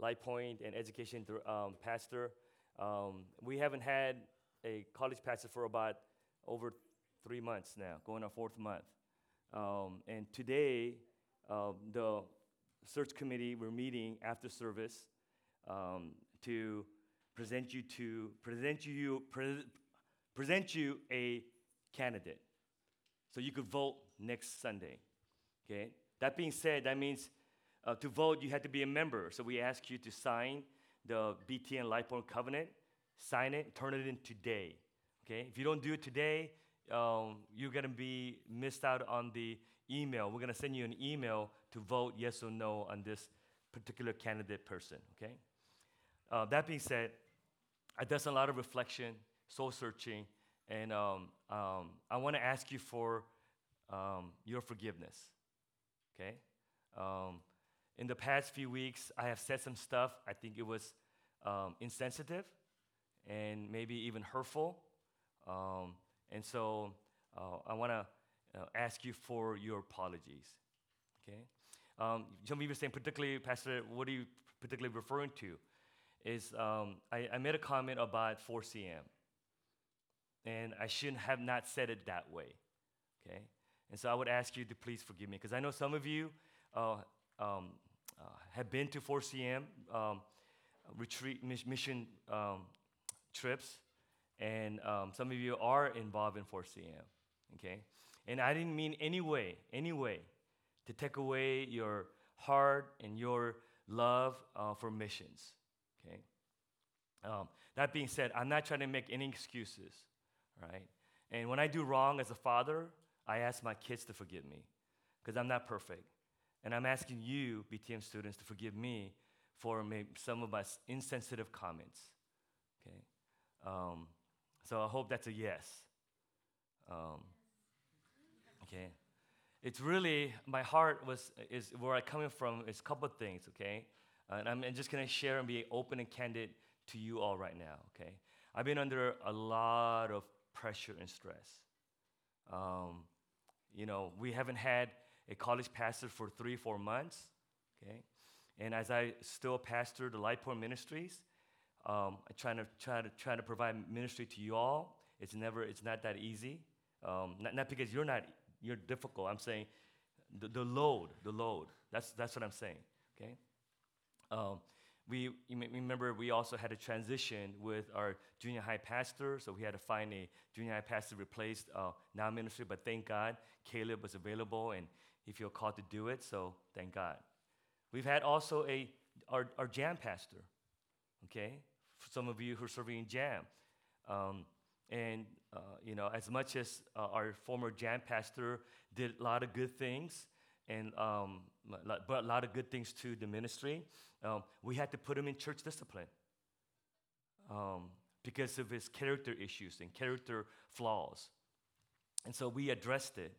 Lightpoint and education pastor. We haven't had a college pastor for about over 3 months now, going on fourth month. And today, the search committee, we're meeting after service to present you a candidate, so you could vote next Sunday. Okay. That being said, that means to vote you had to be a member. So we ask you to sign the BTN LifePoint covenant, sign it, turn it in today. Okay. If you don't do it today, you're gonna be missed out on the email. We're gonna send you an email to vote yes or no on this particular candidate person. Okay. That being said, I've done a lot of reflection, soul searching, and I want to ask you for your forgiveness. Okay. In the past few weeks, I have said some stuff. I think it was insensitive, and maybe even hurtful. And so I want to ask you for your apologies. Okay. Some people saying, particularly, Pastor, what are you particularly referring to? Is I made a comment about 4CM, and I shouldn't have not said it that way, okay? And so I would ask you to please forgive me, because I know some of you have been to 4CM retreat mission trips, and some of you are involved in 4CM, okay? And I didn't mean any way to take away your heart and your love for missions. Okay. That being said, I'm not trying to make any excuses, right? And when I do wrong as a father, I ask my kids to forgive me, because I'm not perfect. And I'm asking you, BTM students, to forgive me for maybe some of my insensitive comments. Okay. So I hope that's a yes. Okay. It's really, my heart is where I'm coming from is a couple of things, okay? And I'm just going to share and be open and candid to you all right now, okay? I've been under a lot of pressure and stress. We haven't had a college pastor for 3-4 months, okay? And as I still pastor the Lightport Ministries, I'm trying to provide ministry to you all. It's not that easy. Not because you're difficult. I'm saying the load. That's what I'm saying, okay? We also had a transition with our junior high pastor, so we had to find a junior high pastor to replace now ministry, but thank God Caleb was available and he felt called to do it, so thank God. We've had also our jam pastor, okay? For some of you who are serving in jam. As much as our former jam pastor did a lot of good things, and but a lot of good things to the ministry, we had to put him in church discipline because of his character issues and character flaws. And so we addressed it.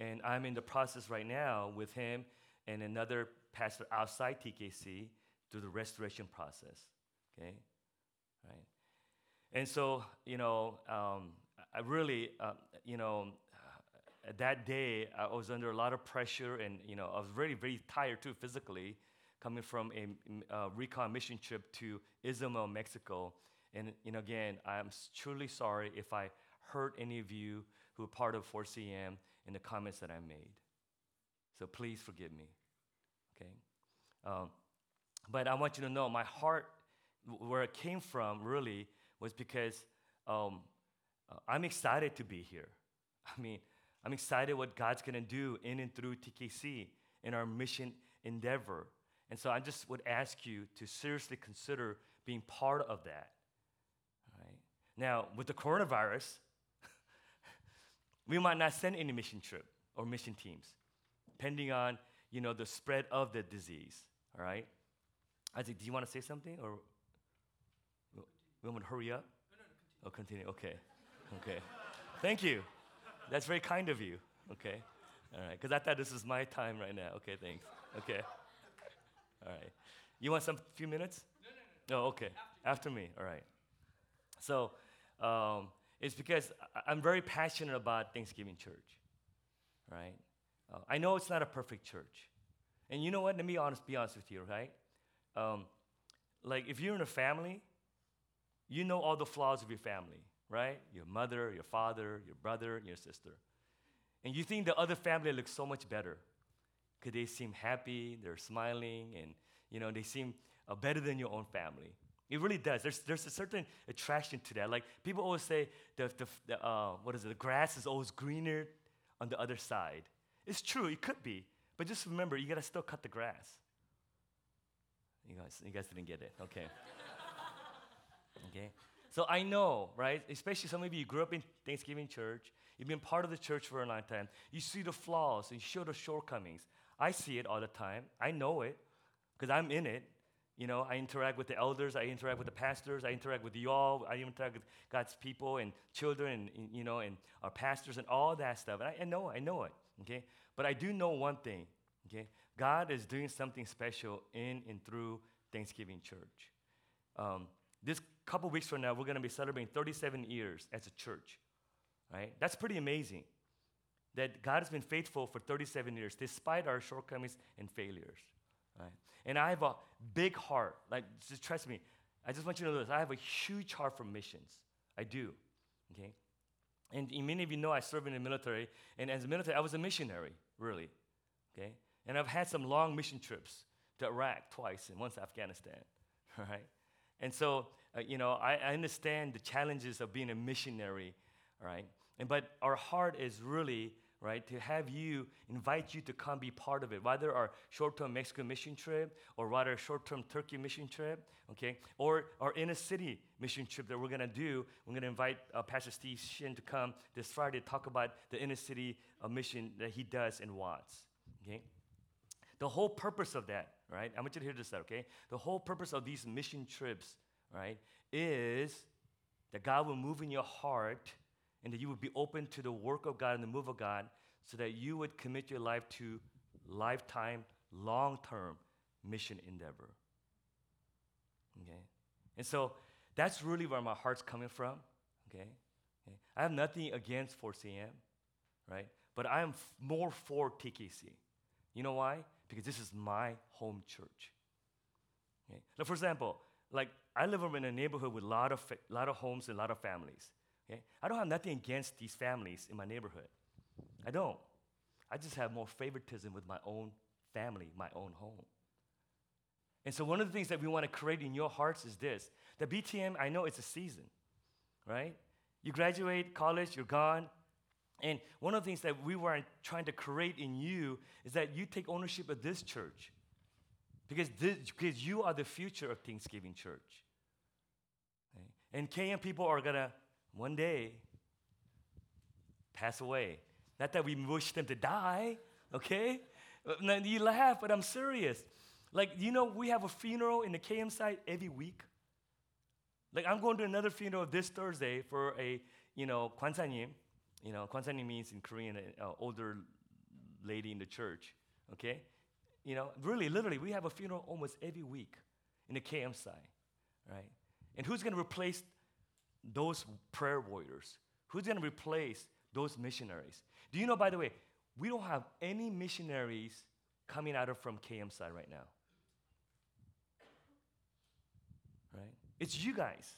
And I'm in the process right now with him and another pastor outside TKC through the restoration process, okay? Right. And so, I really, that day, I was under a lot of pressure, and I was very, very tired too physically, coming from a recon mission trip to Izamal, Mexico. And again, I'm truly sorry if I hurt any of you who are part of 4CM in the comments that I made. So please forgive me, okay? But I want you to know my heart, where it came from really, was because I'm excited to be here. I mean, I'm excited what God's going to do in and through TKC in our mission endeavor. And so I just would ask you to seriously consider being part of that. All right. Now, with the coronavirus, we might not send any mission trip or mission teams, depending on, the spread of the disease, all right? Isaac, do you want to say something, or we want to hurry up? No, continue. Oh, continue, okay. Thank you. That's very kind of you, okay? All right, because I thought this was my time right now. Okay, thanks. Okay. All right. You want some few minutes? No. Oh, okay. After me. All right. So it's because I'm very passionate about Thanksgiving Church, right? I know it's not a perfect church. And you know what? Let me be honest with you, right? like if you're in a family, you know all the flaws of your family, right? Your mother, your father, your brother, and your sister. And you think the other family looks so much better because they seem happy, they're smiling, and you know they seem better than your own family. It really does. There's a certain attraction to that. Like people always say, the grass is always greener on the other side. It's true. It could be, but just remember, you gotta still cut the grass. You guys didn't get it. Okay. Okay. So I know, right? Especially some of you grew up in Thanksgiving Church. You've been part of the church for a long time. You see the flaws and show the shortcomings. I see it all the time. I know it because I'm in it. You know, I interact with the elders. I interact with the pastors. I interact with you all. I interact with God's people and children and, you know, and our pastors and all that stuff. And I know it, okay? But I do know one thing, okay? God is doing something special in and through Thanksgiving Church. This couple weeks from now, we're going to be celebrating 37 years as a church, right? That's pretty amazing that God has been faithful for 37 years despite our shortcomings and failures. Right. And I have a big heart. Like, just trust me. I just want you to know this. I have a huge heart for missions. I do. Okay? And many of you know I served in the military. And as a military, I was a missionary, really. Okay? And I've had some long mission trips to Iraq twice and once to Afghanistan. All right? And so, I understand the challenges of being a missionary. All right? But our heart is really... right, to have you, invite you to come be part of it, whether our short-term Mexican mission trip or rather a short-term Turkey mission trip, okay, or our inner-city mission trip that we're going to do. We're going to invite Pastor Steve Shin to come this Friday to talk about the inner-city mission that he does and wants, okay? The whole purpose of that, right, I want you to hear this out, okay? The whole purpose of these mission trips, right, is that God will move in your heart and that you would be open to the work of God and the move of God so that you would commit your life to lifetime, long-term mission endeavor. Okay? And so that's really where my heart's coming from, okay? I have nothing against 4CM, right? But I am more for TKC. You know why? Because this is my home church. Okay? Now, for example, like I live in a neighborhood with a lot of homes and a lot of families. Okay? I don't have nothing against these families in my neighborhood. I don't. I just have more favoritism with my own family, my own home. And so one of the things that we want to create in your hearts is this. The BTM, I know it's a season, right? You graduate college, you're gone. And one of the things that we were trying to create in you is that you take ownership of this church because you are the future of Thanksgiving Church. Okay? And KM people are going to one day pass away. Not that we wish them to die, okay? You laugh, but I'm serious. Like, you know, we have a funeral in the KM side every week. Like, I'm going to another funeral this Thursday for a, Kwansanim. You know, Kwansanim means in Korean an older lady in the church, okay? You know, really, literally, we have a funeral almost every week in the KM side, right? And who's going to replace those prayer warriors? Who's going to replace those missionaries? Do you know, by the way, we don't have any missionaries coming out of from KM side right now. Right? It's you guys.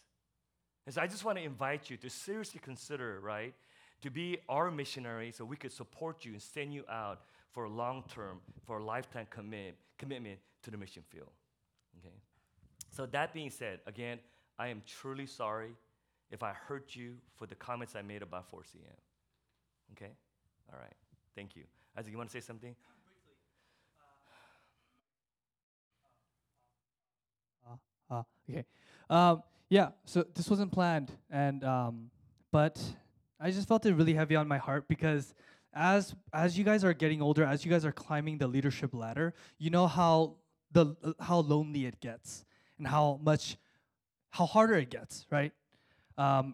And so I just want to invite you to seriously consider, right, to be our missionary so we could support you and send you out for a long-term, for a lifetime commitment to the mission field. Okay? So that being said, again, I am truly sorry if I hurt you for the comments I made about 4CM. Okay? All right. Thank you. Isaac, you want to say something? Briefly. Okay. So this wasn't planned, and but I just felt it really heavy on my heart because as you guys are getting older, as you guys are climbing the leadership ladder, you know how lonely it gets and how harder it gets, right?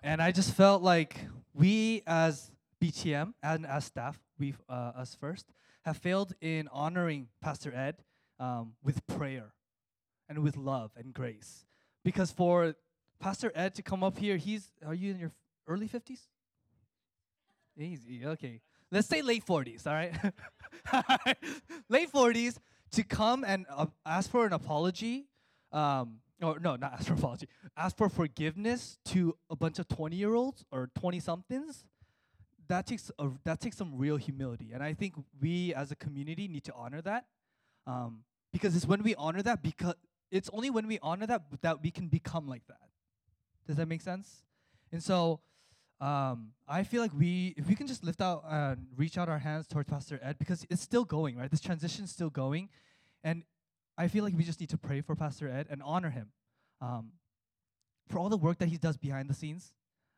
And I just felt like we as BTM and as staff, us first, have failed in honoring Pastor Ed with prayer and with love and grace. Because for Pastor Ed to come up here, are you in your early 50s? Easy, okay. Let's say late 40s, all right? Late 40s to come and ask for an apology or no, not ask for apology, ask for forgiveness to a bunch of 20-year-olds or 20-somethings, that takes some real humility. And I think we as a community need to honor that, because it's when we honor that, because it's only when we honor that that we can become like that. Does that make sense? And so I feel like if we can just lift out and reach out our hands towards Pastor Ed, because it's still going, right? This transition is still going. And I feel like we just need to pray for Pastor Ed and honor him for all the work that he does behind the scenes,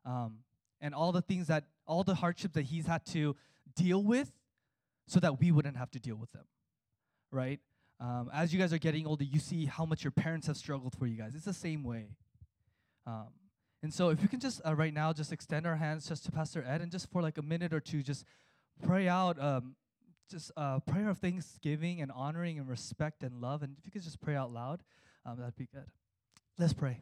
and all the hardships that he's had to deal with so that we wouldn't have to deal with them, right? As you guys are getting older, you see how much your parents have struggled for you guys. It's the same way. And so if you can just right now just extend our hands just to Pastor Ed, and just for like a minute or two, just pray out just a prayer of thanksgiving and honoring and respect and love. And if you could just pray out loud, that'd be good. Let's pray.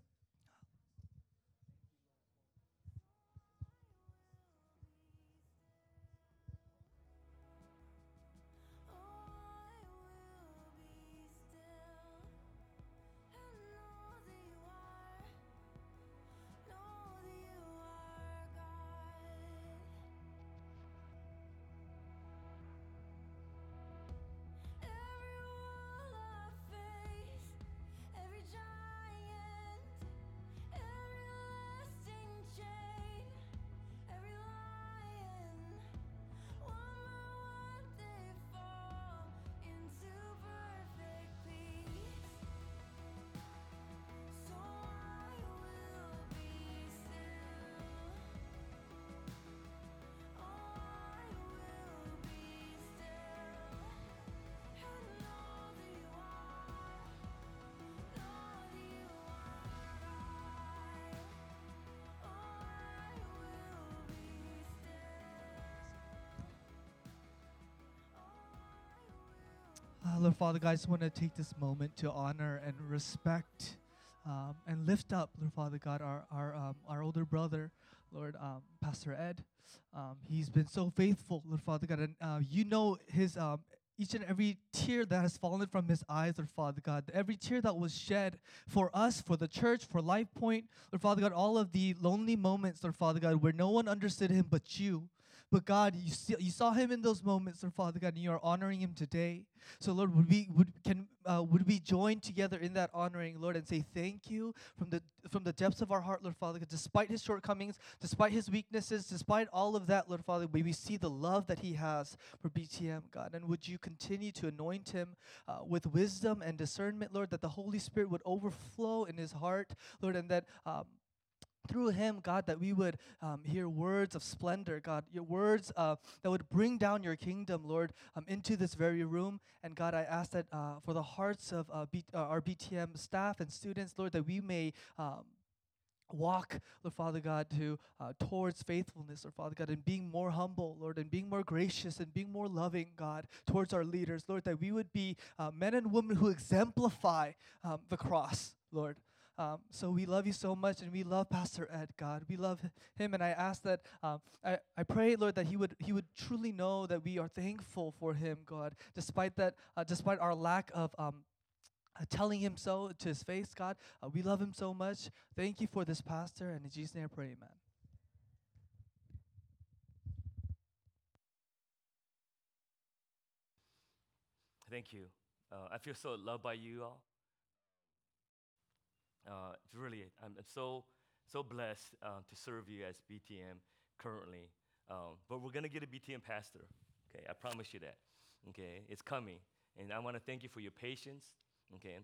Lord Father, God, I just want to take this moment to honor and respect and lift up, Lord Father God, our older brother, Lord, Pastor Ed. He's been so faithful, Lord Father God, and you know his each and every tear that has fallen from his eyes, Lord Father God, every tear that was shed for us, for the church, for LifePoint, Lord Father God, all of the lonely moments, Lord Father God, where no one understood him but you. But God, you saw him in those moments, Lord Father God, and you are honoring him today. So Lord, would we join together in that honoring, Lord, and say thank you from the depths of our heart, Lord Father God. Despite his shortcomings, despite his weaknesses, despite all of that, Lord Father, may we see the love that he has for BTM, God. And would you continue to anoint him with wisdom and discernment, Lord, that the Holy Spirit would overflow in his heart, Lord, and that through him, God, that we would hear words of splendor, God, your words that would bring down your kingdom, Lord, into this very room. And God, I ask that for the hearts of our BTM staff and students, Lord, that we may walk, Lord Father God, towards faithfulness, Lord Father God, and being more humble, Lord, and being more gracious and being more loving, God, towards our leaders, Lord, that we would be men and women who exemplify the cross, Lord. So we love you so much, and we love Pastor Ed, God. We love him, and I ask that, I pray, Lord, that he would truly know that we are thankful for him, God, despite our lack of telling him so to his face, God. We love him so much. Thank you for this pastor, and in Jesus' name I pray, amen. Thank you. I feel so loved by you all. It's really, I'm so blessed to serve you as BTM currently. But we're going to get a BTM pastor, okay? I promise you that, okay? It's coming. And I want to thank you for your patience, okay?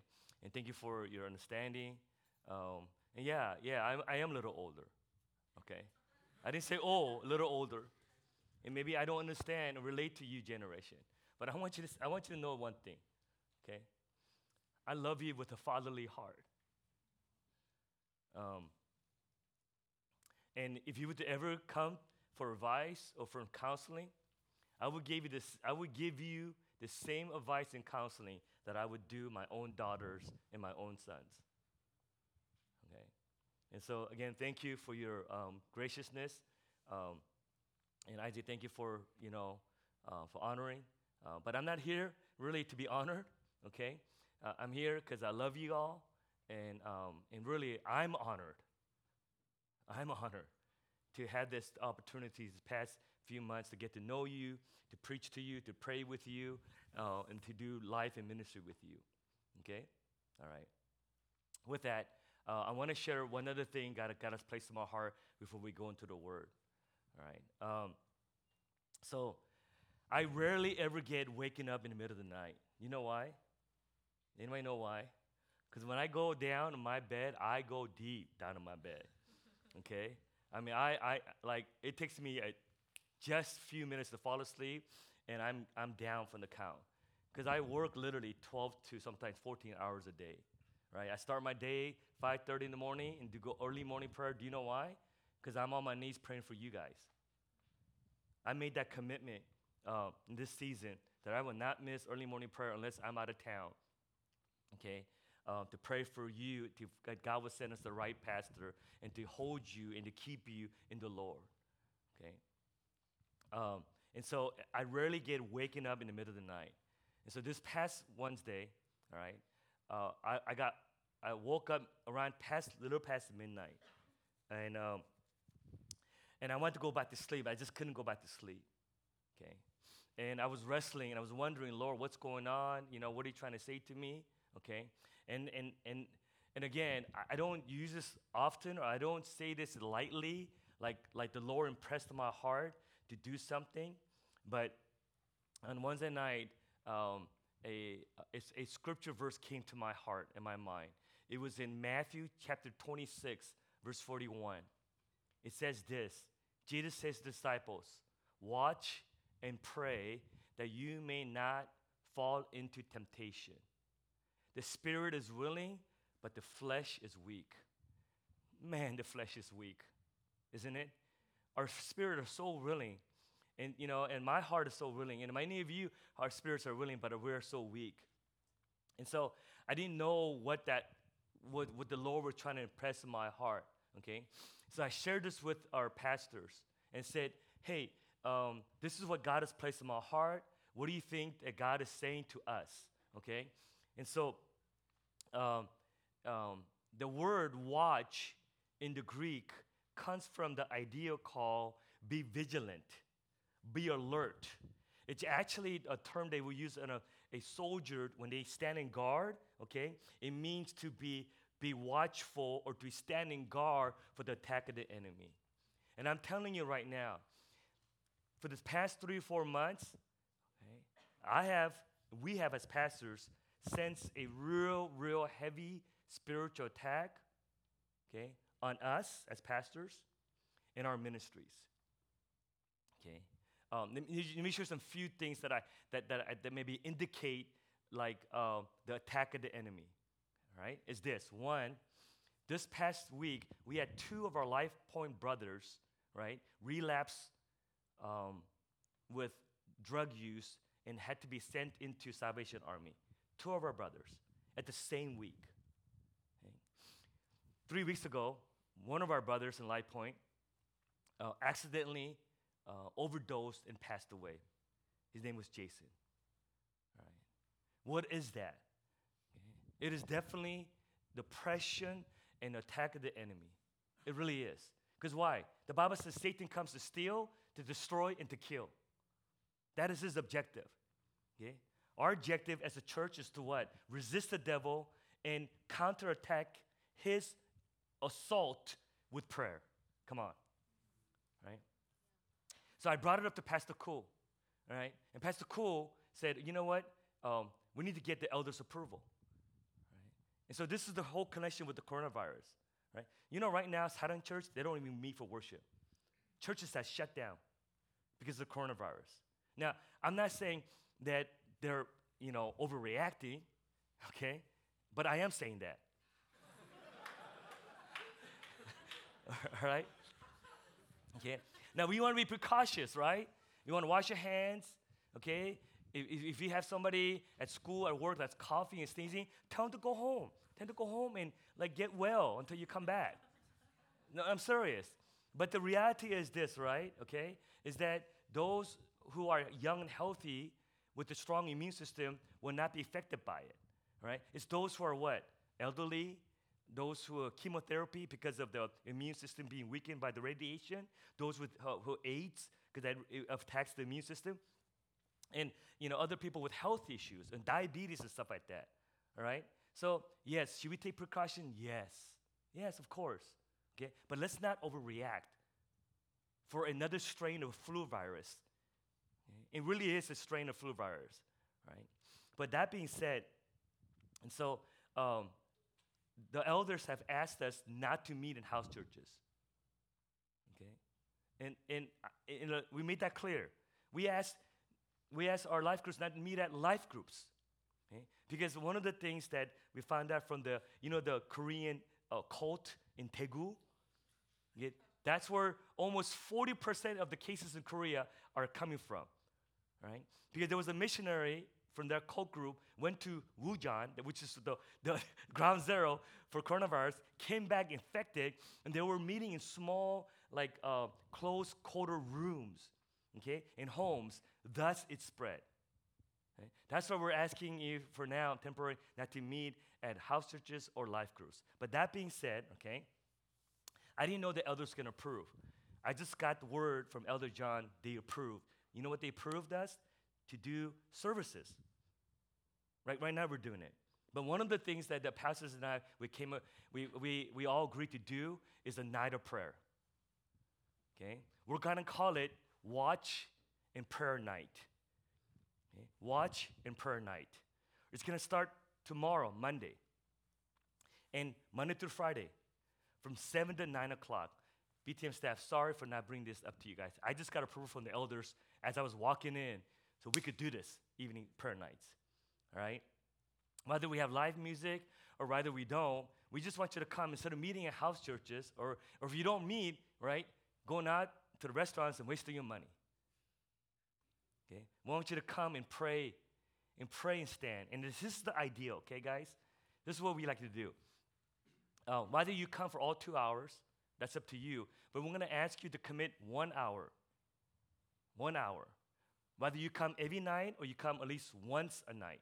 And thank you for your understanding. And I am a little older, okay? I didn't say old, a little older. And maybe I don't understand or relate to you generation. But I want you to know one thing, okay? I love you with a fatherly heart. And if you would ever come for advice or for counseling, I would give you the same advice and counseling that I would do my own daughters and my own sons. Okay, and so again, thank you for your graciousness, and Isaac, thank you for for honoring. But I'm not here really to be honored. Okay, I'm here because I love you all. And really, I'm honored to have this opportunity this past few months to get to know you, to preach to you, to pray with you, and to do life and ministry with you. Okay? All right. With that, I want to share one other thing God has placed in my heart before we go into the Word. All right. So I rarely ever get waking up in the middle of the night. You know why? Anybody know why? Because when I go down in my bed, I go deep down in my bed. Okay? I mean, I like, it takes me just a few minutes to fall asleep, and I'm down from the count. Because I work literally 12 to sometimes 14 hours a day, right? I start my day 5:30 in the morning and do go early morning prayer. Do you know why? Because I'm on my knees praying for you guys. I made that commitment in this season that I will not miss early morning prayer unless I'm out of town, okay? To pray for you, that God will send us the right pastor and to hold you and to keep you in the Lord, okay? And so I rarely get waking up in the middle of the night. And so this past Wednesday, all right, I woke up around past midnight, and I wanted to go back to sleep. I just couldn't go back to sleep, okay. And I was wrestling, and I was wondering, Lord, what's going on? You know, what are you trying to say to me? Okay. And again, I don't use this often, or I don't say this lightly, like the Lord impressed on my heart to do something. But on Wednesday night, a scripture verse came to my heart and my mind. It was in Matthew chapter 26, verse 41. It says this, Jesus says to disciples, watch and pray that you may not fall into temptation. The spirit is willing, but the flesh is weak. Man, the flesh is weak, isn't it? Our spirit is so willing. And, you know, and my heart is so willing. And many of you, our spirits are willing, but we're so weak. And so I didn't know what the Lord was trying to impress in my heart, okay? So I shared this with our pastors and said, hey, this is what God has placed in my heart. What do you think that God is saying to us, okay? And so the word watch in the Greek comes from the idea called be vigilant. Be alert. It's actually a term they will use in a soldier when they stand in guard, okay? It means to be watchful or to stand in guard for the attack of the enemy. And I'm telling you right now, for the past 3 or 4 months, okay, we have as pastors sensed a real heavy spiritual attack, okay, on us as pastors in our ministries, okay? Let me share some few things that maybe indicate like the attack of the enemy. All right, is this one? This past week we had 2 of our LifePoint brothers, right, relapse with drug use and had to be sent into Salvation Army. 2 of our brothers at the same week. Okay. 3 weeks ago, one of our brothers in LifePoint accidentally overdosed and passed away. His name was Jason. All right. What is that? Okay. It is definitely depression and attack of the enemy. It really is. Because why? The Bible says Satan comes to steal, to destroy, and to kill. That is his objective. Okay? Our objective as a church is to what? Resist the devil and counterattack his assault with prayer. Come on. Right? So I brought it up to Pastor Kuhl, all right? And Pastor Kuhl said, you know what? We need to get the elders' approval, right? And so this is the whole connection with the coronavirus, right? You know, right now, Southern Church, they don't even meet for worship. Churches have shut down because of the coronavirus. Now, I'm not saying that they're, you know, overreacting, okay? But I am saying that, all right? Okay? Now, we want to be precautious, right? You want to wash your hands, okay? If you have somebody at school, at work that's coughing and sneezing, tell them to go home. Tell them to go home and, like, get well until you come back. No, I'm serious. But the reality is this, right, okay, is that those who are young and healthy with a strong immune system will not be affected by it, right? It's those who are what? Elderly, those who are chemotherapy because of the immune system being weakened by the radiation, those with who AIDS because that attacks the immune system, and you know other people with health issues and diabetes and stuff like that. All right. So yes, should we take precaution? Yes, yes, of course. Okay, but let's not overreact for another strain of flu virus. Okay? It really is a strain of flu virus, right? But that being said, and so the elders have asked us not to meet in house churches. Okay, and we made that clear. We asked our life groups not to meet at life groups. Okay? Because one of the things that we found out from the, you know, the Korean cult in Daegu, okay? That's where almost 40% of the cases in Korea are coming from, right? Because there was a missionary from their cult group, went to Wuhan, which is the ground zero for coronavirus, came back infected, and they were meeting in small, like close quarter rooms, okay, in homes, thus it spread. Okay? That's why we're asking you for now, temporary, not to meet at house churches or life groups. But that being said, okay, I didn't know the elders can approve. I just got the word from Elder John, they approved. You know what they approved us? To do services. Right now we're doing it. But one of the things that the pastors and I, we all agreed to do is a night of prayer. Okay? We're gonna call it Watch and Prayer Night. Okay? Watch and Prayer Night. It's gonna start tomorrow, Monday. And Monday through Friday, from 7 to 9 o'clock. BTM staff, sorry for not bringing this up to you guys. I just got approval from the elders as I was walking in, so we could do this, evening prayer nights, all right? Whether we have live music or whether we don't, we just want you to come instead of meeting at house churches or if you don't meet, right, going out to the restaurants and wasting your money, okay? We want you to come and pray and stand. And this is the ideal, okay, guys? This is what we like to do. Whether you come for all 2 hours, that's up to you, but we're gonna ask you to commit 1 hour, 1 hour. Whether you come every night or you come at least once a night,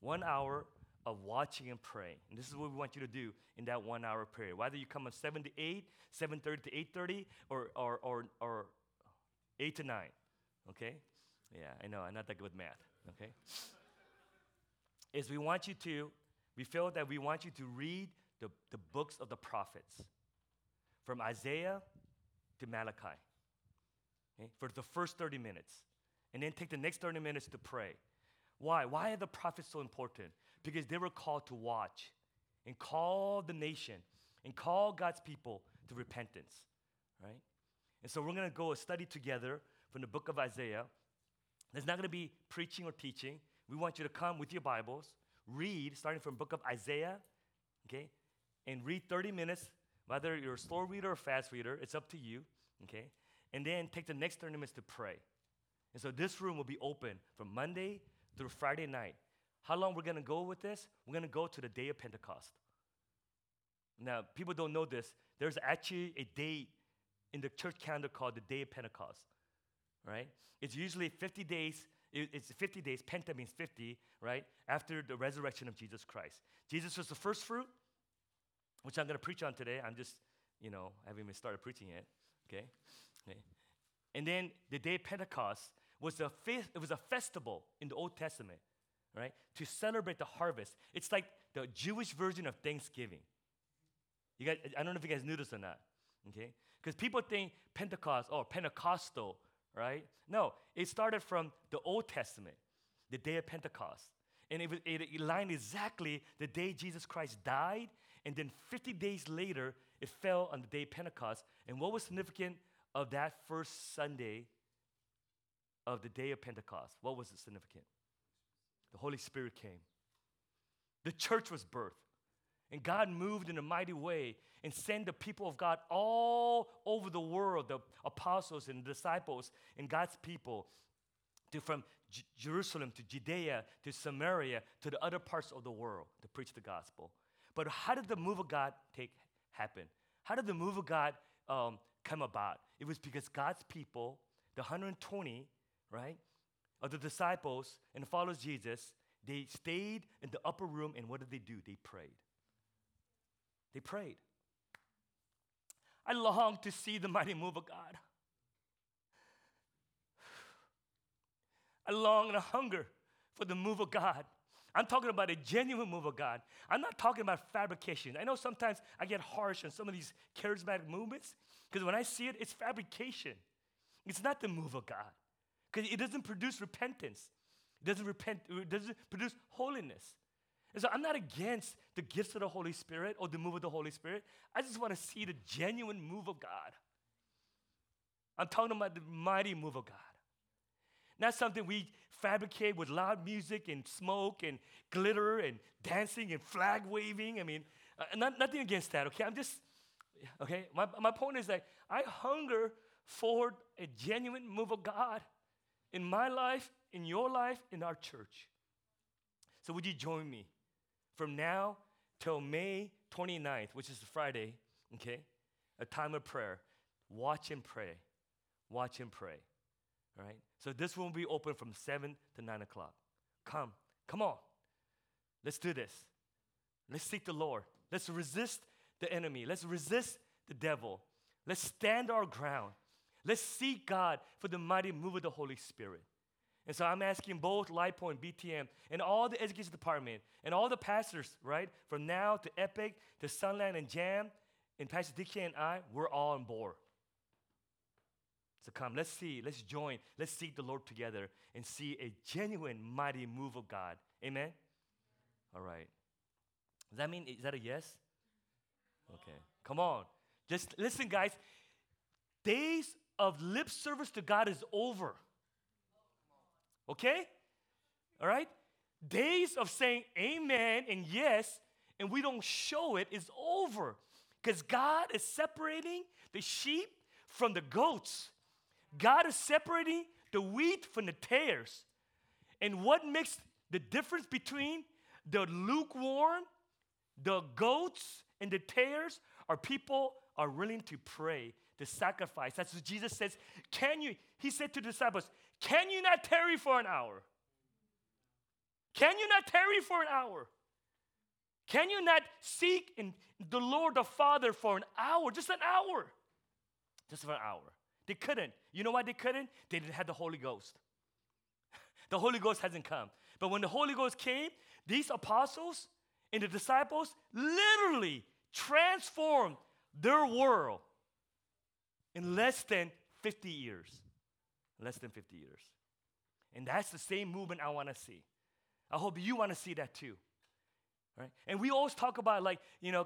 1 hour of watching and praying. And this is what we want you to do in that 1 hour period. Whether you come at 7 to 8, 7:30 to 8:30, or 8 to 9, okay? Yeah, I know, I'm not that good with math, okay? Is we want you to read the books of the prophets from Isaiah to Malachi, okay, for the first 30 minutes. And then take the next 30 minutes to pray. Why? Why are the prophets so important? Because they were called to watch and call the nation and call God's people to repentance, right? And so we're going to go study together from the book of Isaiah. There's not going to be preaching or teaching. We want you to come with your Bibles, read, starting from the book of Isaiah, okay, and read 30 minutes, whether you're a slow reader or fast reader. It's up to you, okay? And then take the next 30 minutes to pray. And so this room will be open from Monday through Friday night. How long we're going to go with this? We're going to go to the day of Pentecost. Now, people don't know this. There's actually a date in the church calendar called the day of Pentecost, right? It's usually 50 days. It's 50 days. Penta means 50, right? After the resurrection of Jesus Christ. Jesus was the first fruit, which I'm going to preach on today. I'm just, I haven't even started preaching yet, okay? And then the day of Pentecost was a festival in the Old Testament, right? To celebrate the harvest. It's like the Jewish version of Thanksgiving. You guys, I don't know if you guys knew this or not, okay? Because people think Pentecost, Pentecostal, right? No, it started from the Old Testament, the day of Pentecost. And it aligned exactly the day Jesus Christ died, and then 50 days later, it fell on the day of Pentecost. And what was significant of that first Sunday of the day of Pentecost? What was it significant? The Holy Spirit came. The church was birthed. And God moved in a mighty way and sent the people of God all over the world, the apostles and disciples and God's people, from Jerusalem to Judea to Samaria to the other parts of the world to preach the gospel. But how did the move of God happen? How did the move of God come about? It was because God's people, the 120, right, of the disciples and followers of Jesus, they stayed in the upper room, and what did they do? They prayed. They prayed. I long to see the mighty move of God. I long and I hunger for the move of God. I'm talking about a genuine move of God. I'm not talking about fabrication. I know sometimes I get harsh on some of these charismatic movements because when I see it, it's fabrication. It's not the move of God because it doesn't produce repentance. It doesn't produce holiness. And so I'm not against the gifts of the Holy Spirit or the move of the Holy Spirit. I just want to see the genuine move of God. I'm talking about the mighty move of God. Not something we fabricate with loud music and smoke and glitter and dancing and flag waving. I mean, nothing against that, okay? My point is that I hunger for a genuine move of God in my life, in your life, in our church. So would you join me from now till May 29th, which is Friday, okay? A time of prayer. Watch and pray. Watch and pray, all right? So this will be open from 7 to 9 o'clock. Come on. Let's do this. Let's seek the Lord. Let's resist the enemy. Let's resist the devil. Let's stand our ground. Let's seek God for the mighty move of the Holy Spirit. And so I'm asking both Lightpoint, BTM, and all the education department, and all the pastors, right, from now to Epic, to Sunland and Jam, and Pastor DK and I, we're all on board. So come, let's see, let's join, let's seek the Lord together and see a genuine, mighty move of God. Amen? All right. Does that mean, is that a yes? Okay, come on. Just listen, guys. Days of lip service to God is over. Okay? All right? Days of saying amen and yes, and we don't show it is over. Because God is separating the sheep from the goats. God is separating the wheat from the tares. And what makes the difference between the lukewarm, the goats, and the tares are people are willing to pray, to sacrifice. That's what Jesus says. He said to the disciples, can you not tarry for an hour? Can you not tarry for an hour? Can you not seek in the Lord the Father for an hour? Just an hour. Just for an hour. They couldn't. You know why they couldn't? They didn't have the Holy Ghost. The Holy Ghost hasn't come. But when the Holy Ghost came, these apostles and the disciples literally transformed their world in less than 50 years. Less than 50 years. And that's the same movement I want to see. I hope you want to see that too. Right? And we always talk about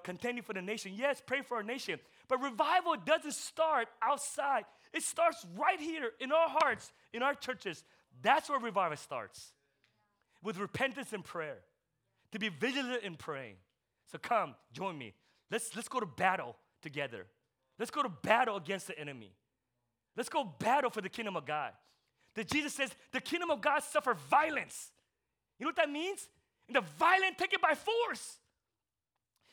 contending for the nation. Yes, pray for our nation. But revival doesn't start outside. It starts right here in our hearts, in our churches. That's where revival starts, with repentance and prayer, to be vigilant in praying. So come, join me. Let's go to battle together. Let's go to battle against the enemy. Let's go battle for the kingdom of God. That Jesus says, the kingdom of God suffer violence. You know what that means? And the violent take it by force.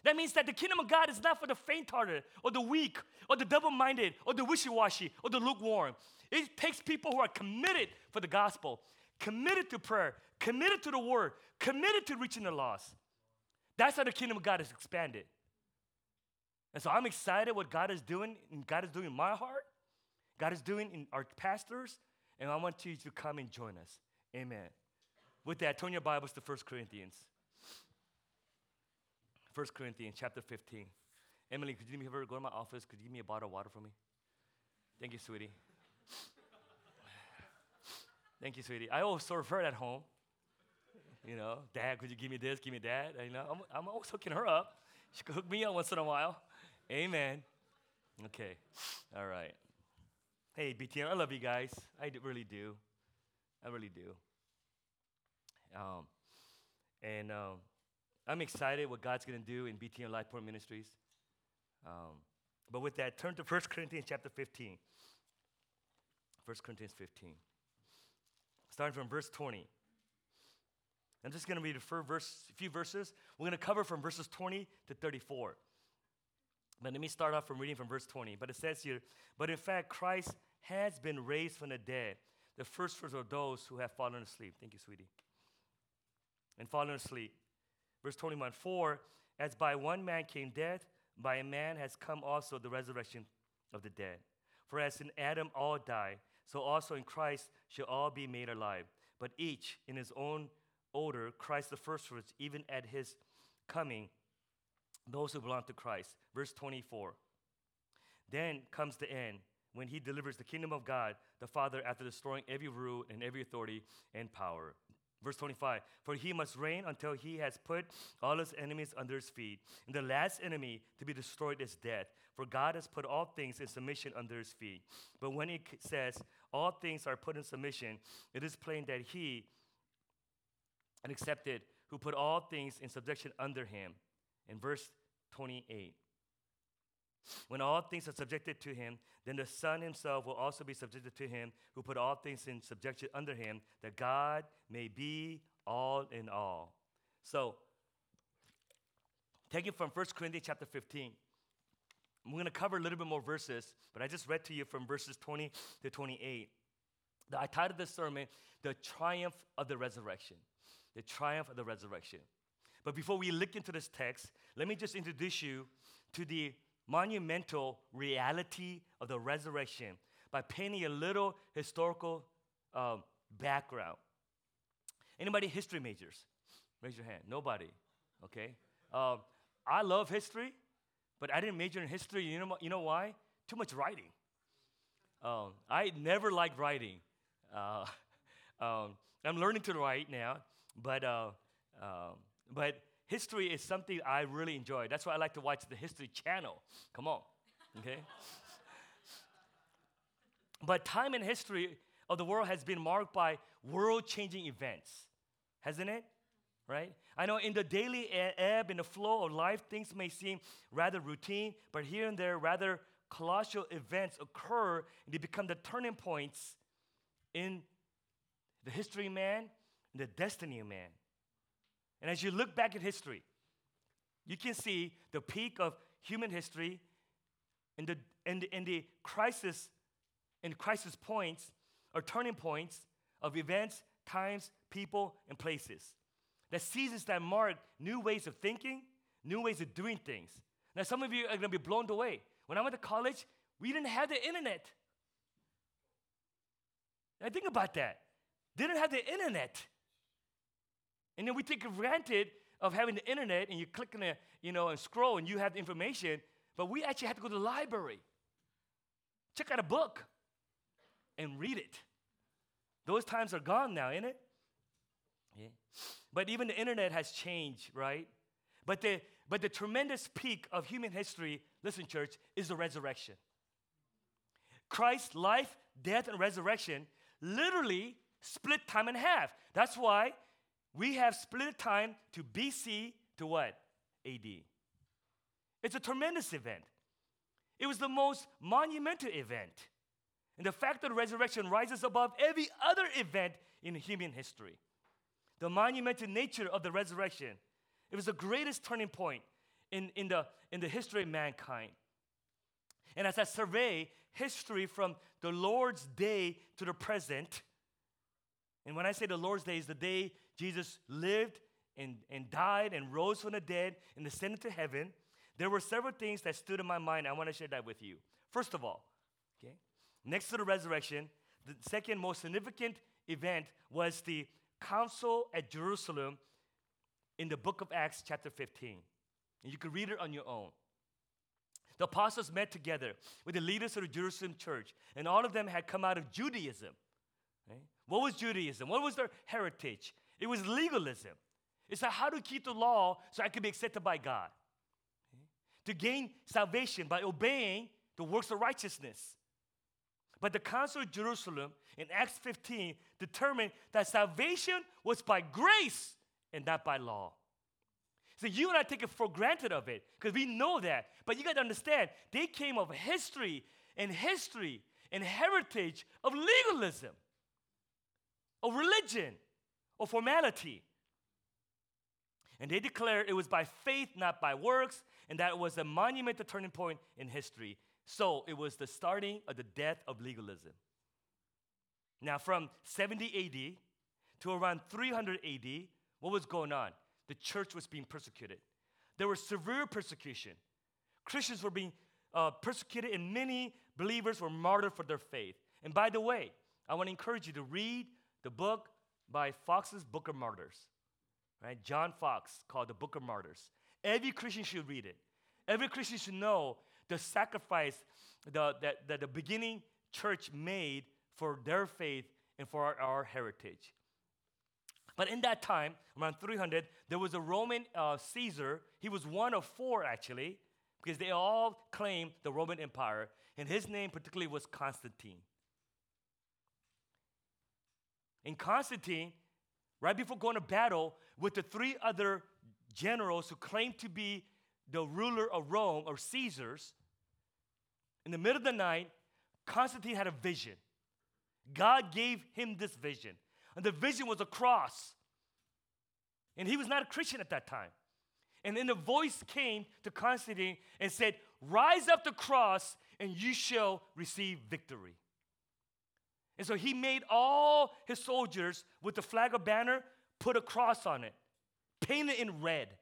That means that the kingdom of God is not for the faint-hearted or the weak or the double-minded or the wishy-washy or the lukewarm. It takes people who are committed for the gospel, committed to prayer, committed to the word, committed to reaching the lost. That's how the kingdom of God is expanded. And so I'm excited what God is doing, and God is doing in my heart. God is doing in our pastors, and I want you to come and join us. Amen. With that, turn your Bibles to First Corinthians. First Corinthians chapter 15. Emily, could you go to my office? Could you give me a bottle of water for me? Thank you, sweetie. Thank you, sweetie. I always serve her at home. Dad, could you give me this? Give me that. I'm always hooking her up. She could hook me up once in a while. Amen. Okay. All right. Hey, BTN, I love you guys. I really do. I'm excited what God's going to do in BTN Lightport Ministries. But with that, turn to 1 Corinthians chapter 15. 1 Corinthians 15. Starting from verse 20. I'm just going to read a few verses. We're going to cover from verses 20 to 34. But let me start off from reading from verse 20. But it says here, but in fact, Christ has been raised from the dead, the first fruits of those who have fallen asleep. Thank you, sweetie. And fallen asleep. Verse 21, for as by one man came death, by man has come also the resurrection of the dead. For as in Adam all die, so also in Christ shall all be made alive. But each in his own order, Christ the firstfruits, even at his coming, those who belong to Christ. Verse 24. Then comes the end, when he delivers the kingdom of God, the Father, after destroying every rule and every authority and power. Verse 25, for he must reign until he has put all his enemies under his feet. And the last enemy to be destroyed is death, for God has put all things in submission under his feet. But when it says all things are put in submission, it is plain that he and accepted who put all things in subjection under him. In verse 28, when all things are subjected to him, then the Son himself will also be subjected to him who put all things in subjection under him, that God may be all in all. So, take it from 1 Corinthians chapter 15. We're going to cover a little bit more verses, but I just read to you from verses 20 to 28. I titled this sermon, The Triumph of the Resurrection. The Triumph of the Resurrection. But before we look into this text, let me just introduce you to the monumental reality of the resurrection by painting a little historical background. Anybody history majors? Raise your hand. Nobody. Okay. I love history, but I didn't major in history. You know why? Too much writing. I never liked writing. I'm learning to write now, but history is something I really enjoy. That's why I like to watch the History Channel. Come on, okay? But time in history of the world has been marked by world-changing events, hasn't it? Right? I know in the daily ebb and the flow of life, things may seem rather routine, but here and there, rather colossal events occur, and they become the turning points in the history of man and the destiny of man. And as you look back at history, you can see the peak of human history and the crisis and crisis points or turning points of events, times, people, and places. The seasons that mark new ways of thinking, new ways of doing things. Now, some of you are going to be blown away. When I went to college, we didn't have the internet. Now, think about that. Didn't have the internet. And then we take for granted of having the internet, and you click on it, and scroll, and you have the information. But we actually had to go to the library, check out a book, and read it. Those times are gone now, isn't it? Yeah. But even the internet has changed, right? But the tremendous peak of human history, listen, church, is the resurrection. Christ's life, death, and resurrection literally split time in half. That's why we have split time to BC to what? AD. It's a tremendous event. It was the most monumental event. And the fact that resurrection rises above every other event in human history. The monumental nature of the resurrection. It was the greatest turning point in the history of mankind. And as I survey history from the Lord's day to the present, and when I say the Lord's day is the day Jesus lived and died and rose from the dead and ascended to heaven, there were several things that stood in my mind. I want to share that with you. First of all, okay, next to the resurrection, the second most significant event was the council at Jerusalem in the book of Acts chapter 15. And you can read it on your own. The apostles met together with the leaders of the Jerusalem church, and all of them had come out of Judaism. Right? What was Judaism? What was their heritage? It was legalism. It's like, how to keep the law so I can be accepted by God. To gain salvation by obeying the works of righteousness. But the Council of Jerusalem in Acts 15 determined that salvation was by grace and not by law. So you and I take it for granted of it because we know that. But you got to understand, they came of history and heritage of legalism, of religion, or formality. And they declared it was by faith, not by works, and that was a monumental turning point in history. So it was the starting of the death of legalism. Now, from 70 AD to around 300 AD, what was going on? The church was being persecuted. There was severe persecution. Christians were being persecuted, and many believers were martyred for their faith. And by the way, I want to encourage you to read the book by Fox's Book of Martyrs, right? John Fox, called the Book of Martyrs. Every Christian should read it. Every Christian should know the sacrifice that the beginning church made for their faith and for our heritage. But in that time, around 300, there was a Roman Caesar. He was one of four, actually, because they all claimed the Roman Empire, and his name particularly was Constantine. And Constantine, right before going to battle with the three other generals who claimed to be the ruler of Rome, or Caesars, in the middle of the night, Constantine had a vision. God gave him this vision. And the vision was a cross. And he was not a Christian at that time. And then the voice came to Constantine and said, "Rise up the cross and you shall receive victory." And so he made all his soldiers with the flag or banner put a cross on it, painted in red,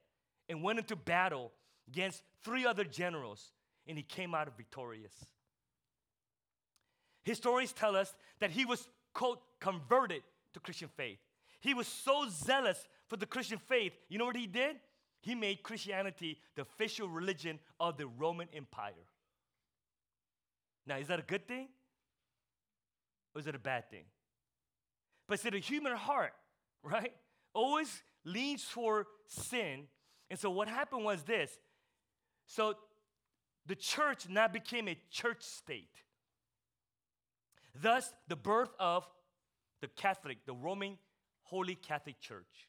and went into battle against three other generals. And he came out victorious. Historians tell us that he was, quote, converted to Christian faith. He was so zealous for the Christian faith. You know what he did? He made Christianity the official religion of the Roman Empire. Now, is that a good thing? Or is it a bad thing? But see, the human heart, right, always leans toward sin. And so what happened was this. So the church now became a church state. Thus, the birth of the Catholic, the Roman Holy Catholic Church,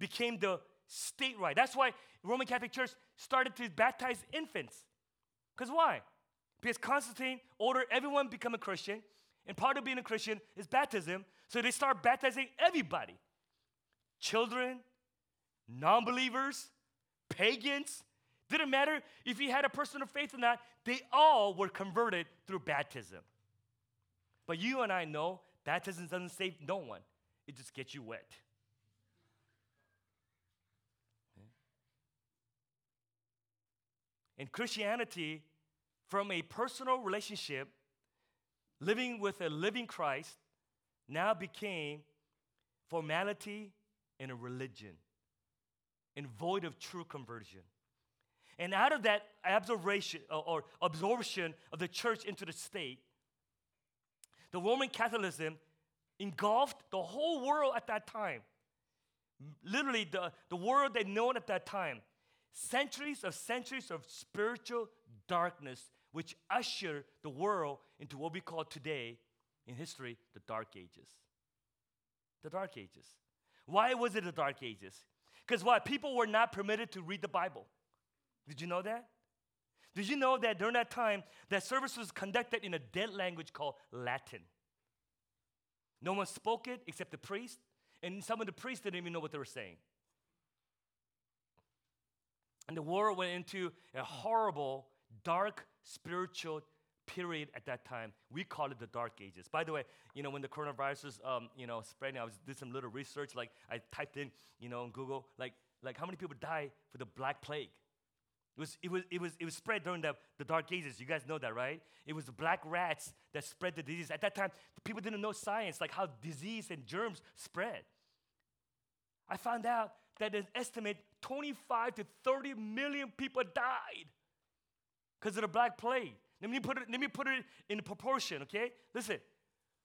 became the state rite. That's why the Roman Catholic Church started to baptize infants. Because why? Because Constantine ordered everyone to become a Christian, and part of being a Christian is baptism, so they start baptizing everybody. Children, non-believers, pagans, didn't matter if he had a person of faith or not, they all were converted through baptism. But you and I know baptism doesn't save no one. It just gets you wet. Okay. And Christianity, from a personal relationship, living with a living Christ, now became formality and a religion, and void of true conversion. And out of that absorption of the church into the state, the Roman Catholicism engulfed the whole world at that time. Literally, the world they known at that time. Centuries of spiritual darkness, which ushered the world into what we call today, in history, the Dark Ages. The Dark Ages. Why was it the Dark Ages? Because why? People were not permitted to read the Bible. Did you know that? Did you know that during that time, that service was conducted in a dead language called Latin? No one spoke it except the priest, and some of the priests didn't even know what they were saying. And the world went into a horrible, dark, spiritual period at that time. We call it the Dark Ages. By the way, you know, when the coronavirus was, spreading, I did some little research. Like, I typed in, on Google, like how many people died for the Black Plague? It was spread during the Dark Ages. You guys know that, right? It was the black rats that spread the disease. At that time, people didn't know science, like how disease and germs spread. I found out that an estimate 25 to 30 million people died because of the Black Plague. Let me put it in proportion, okay? Listen,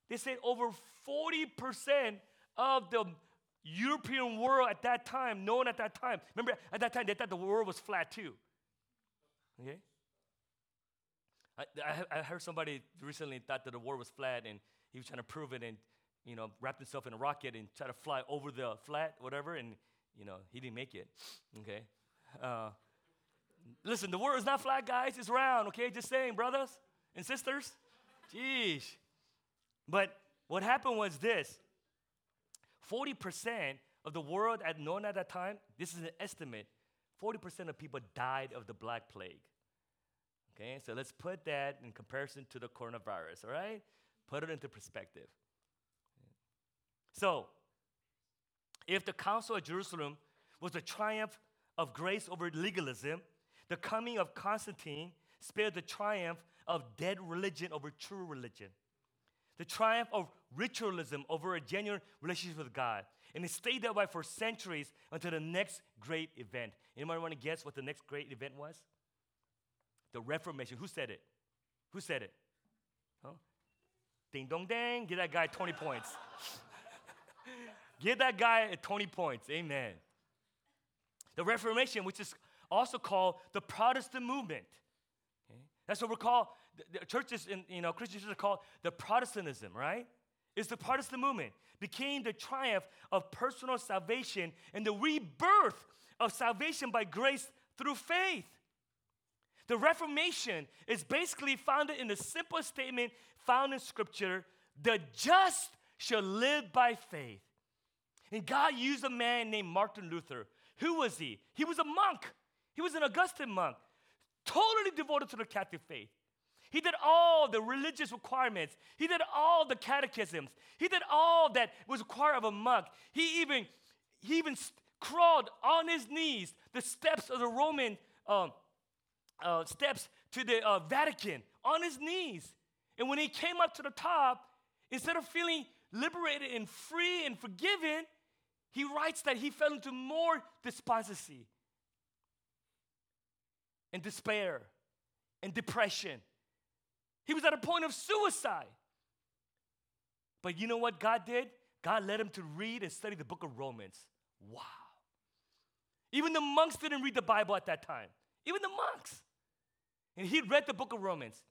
they say over 40% of the European world at that time, known at that time. Remember, at that time, they thought the world was flat too. Okay? I heard somebody recently thought that the world was flat, and he was trying to prove it, and, wrapped himself in a rocket and tried to fly over the flat, whatever, and, he didn't make it, okay? Listen, the world is not flat, guys. It's round, okay? Just saying, brothers and sisters. Jeez. But what happened was this. 40% of the world at known at that time, this is an estimate, 40% of people died of the Black Plague. Okay, so let's put that in comparison to the coronavirus, all right? Put it into perspective. So, if the Council of Jerusalem was a triumph of grace over legalism, The coming of Constantine spared the triumph of dead religion over true religion, the triumph of ritualism over a genuine relationship with God. And it stayed that way for centuries until the next great event. Anybody want to guess what the next great event was? The Reformation. Who said it? Who said it? Huh? Ding, dong, dang. Give that guy 20 points. Give that guy 20 points. Amen. The Reformation, which is also called the Protestant movement. Okay? That's what we're called. The churches, Christian churches are called the Protestantism, right? It's the Protestant movement. Became the triumph of personal salvation and the rebirth of salvation by grace through faith. The Reformation is basically founded in the simple statement found in Scripture, the just shall live by faith. And God used a man named Martin Luther. Who was he? He was a monk. He was an Augustine monk, totally devoted to the Catholic faith. He did all the religious requirements. He did all the catechisms. He did all that was required of a monk. He even crawled on his knees the steps of the Roman steps to the Vatican on his knees. And when he came up to the top, instead of feeling liberated and free and forgiven, he writes that he fell into more despondency and despair and depression. He was at a point of suicide. But you know what God did? God led him to read and study the book of Romans. Wow. Even the monks didn't read the Bible at that time. Even the monks. And he read the book of Romans.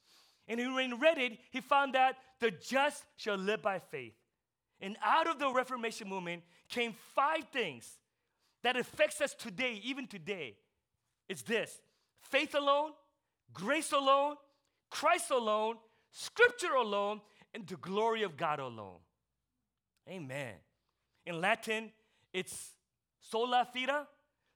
And when he read it, he found that the just shall live by faith. And out of the Reformation movement came 5 things that affects us today, even today. It's this: faith alone, grace alone, Christ alone, Scripture alone, and the glory of God alone. Amen. In Latin, it's sola fide,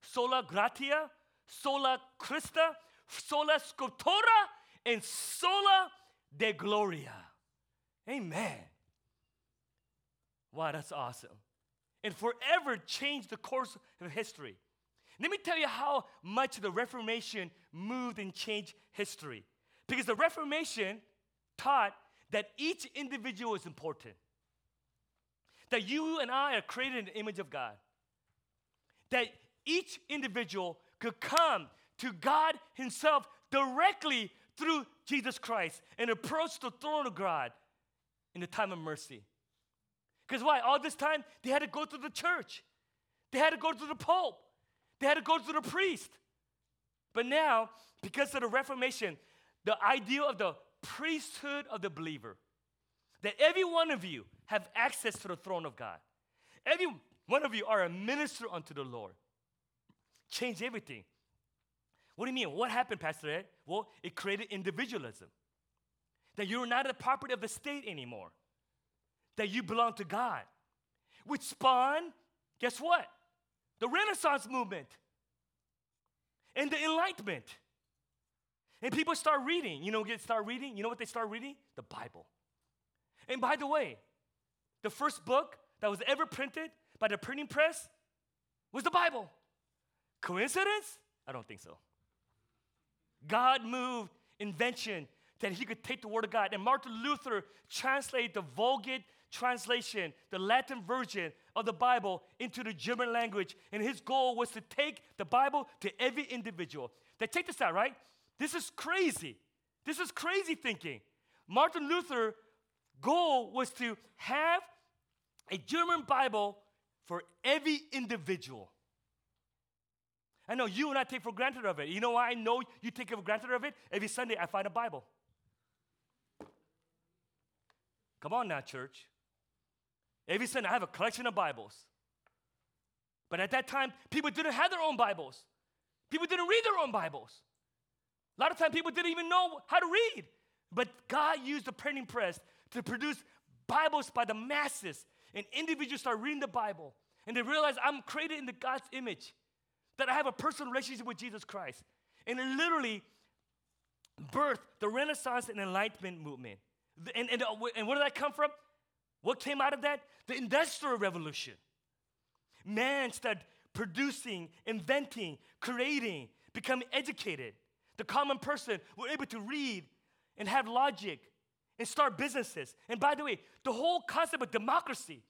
sola gratia, sola Christa, sola scriptura, and sola de gloria. Amen. Wow, that's awesome. And forever changed the course of history. Let me tell you how much the Reformation moved and changed history. Because the Reformation taught that each individual is important. That you and I are created in the image of God. That each individual could come to God himself directly through Jesus Christ and approach the throne of God in the time of mercy. Because why? All this time, they had to go through the church. They had to go through the Pope. They had to go through the priest. But now, because of the Reformation, the idea of the priesthood of the believer, that every one of you have access to the throne of God. Every one of you are a minister unto the Lord. Change everything. What do you mean? What happened, Pastor Ed? Well, it created individualism. That you're not a property of the state anymore. That you belong to God. Which spawned, guess what? The Renaissance movement. And the Enlightenment. And people start reading. You know what they start reading? The Bible. And by the way, the first book that was ever printed by the printing press was the Bible. Coincidence? I don't think so. God moved invention that he could take the word of God. And Martin Luther translated the Vulgate translation, the Latin version of the Bible, into the German language. And his goal was to take the Bible to every individual. Now, check this out, right? This is crazy. This is crazy thinking. Martin Luther's goal was to have a German Bible for every individual. I know you and I take for granted of it. You know why I know you take for granted of it? Every Sunday I find a Bible. Come on now, church. Every Sunday I have a collection of Bibles. But at that time, people didn't have their own Bibles. People didn't read their own Bibles. A lot of times people didn't even know how to read. But God used the printing press to produce Bibles by the masses. And individuals start reading the Bible. And they realize I'm created in the God's image. That I have a personal relationship with Jesus Christ. And it literally birthed the Renaissance and Enlightenment movement. And where did that come from? What came out of that? The Industrial Revolution. Man started producing, inventing, creating. becoming educated. The common person were able to read and have logic and start businesses. And by the way, the whole concept of democracy,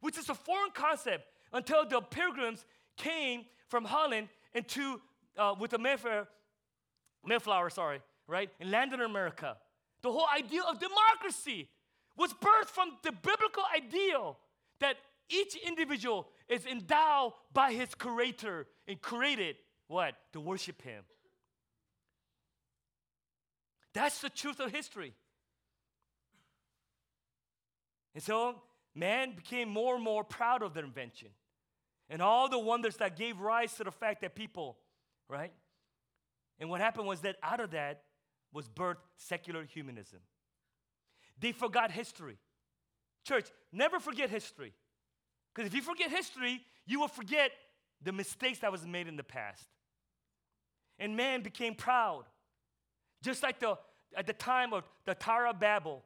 which is a foreign concept until the pilgrims came from Holland into with the Mayflower, right, and landed in America. The whole idea of democracy was birthed from the biblical ideal that each individual is endowed by his creator and created, what? To worship him. That's the truth of history. And so man became more and more proud of their invention and all the wonders that gave rise to the fact that people, right? And what happened was that out of that was birthed secular humanism. They forgot history. Church, never forget history. Because if you forget history, you will forget the mistakes that was made in the past. And man became proud. Just like at the time of the Tower of Babel,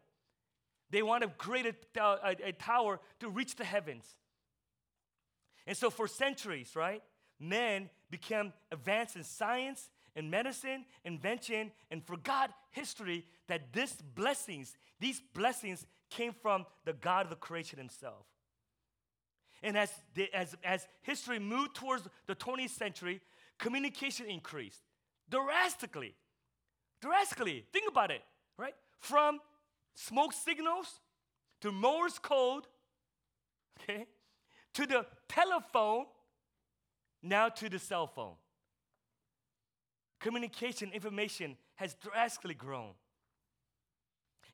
they want to create a tower to reach the heavens. And so for centuries, right, men became advanced in science and medicine, invention, and forgot history that these blessings came from the God of the creation himself. And as history moved towards the 20th century, communication increased drastically. Think about it, right? From smoke signals to Morse code, okay, to the telephone, now to the cell phone. Communication, information has drastically grown.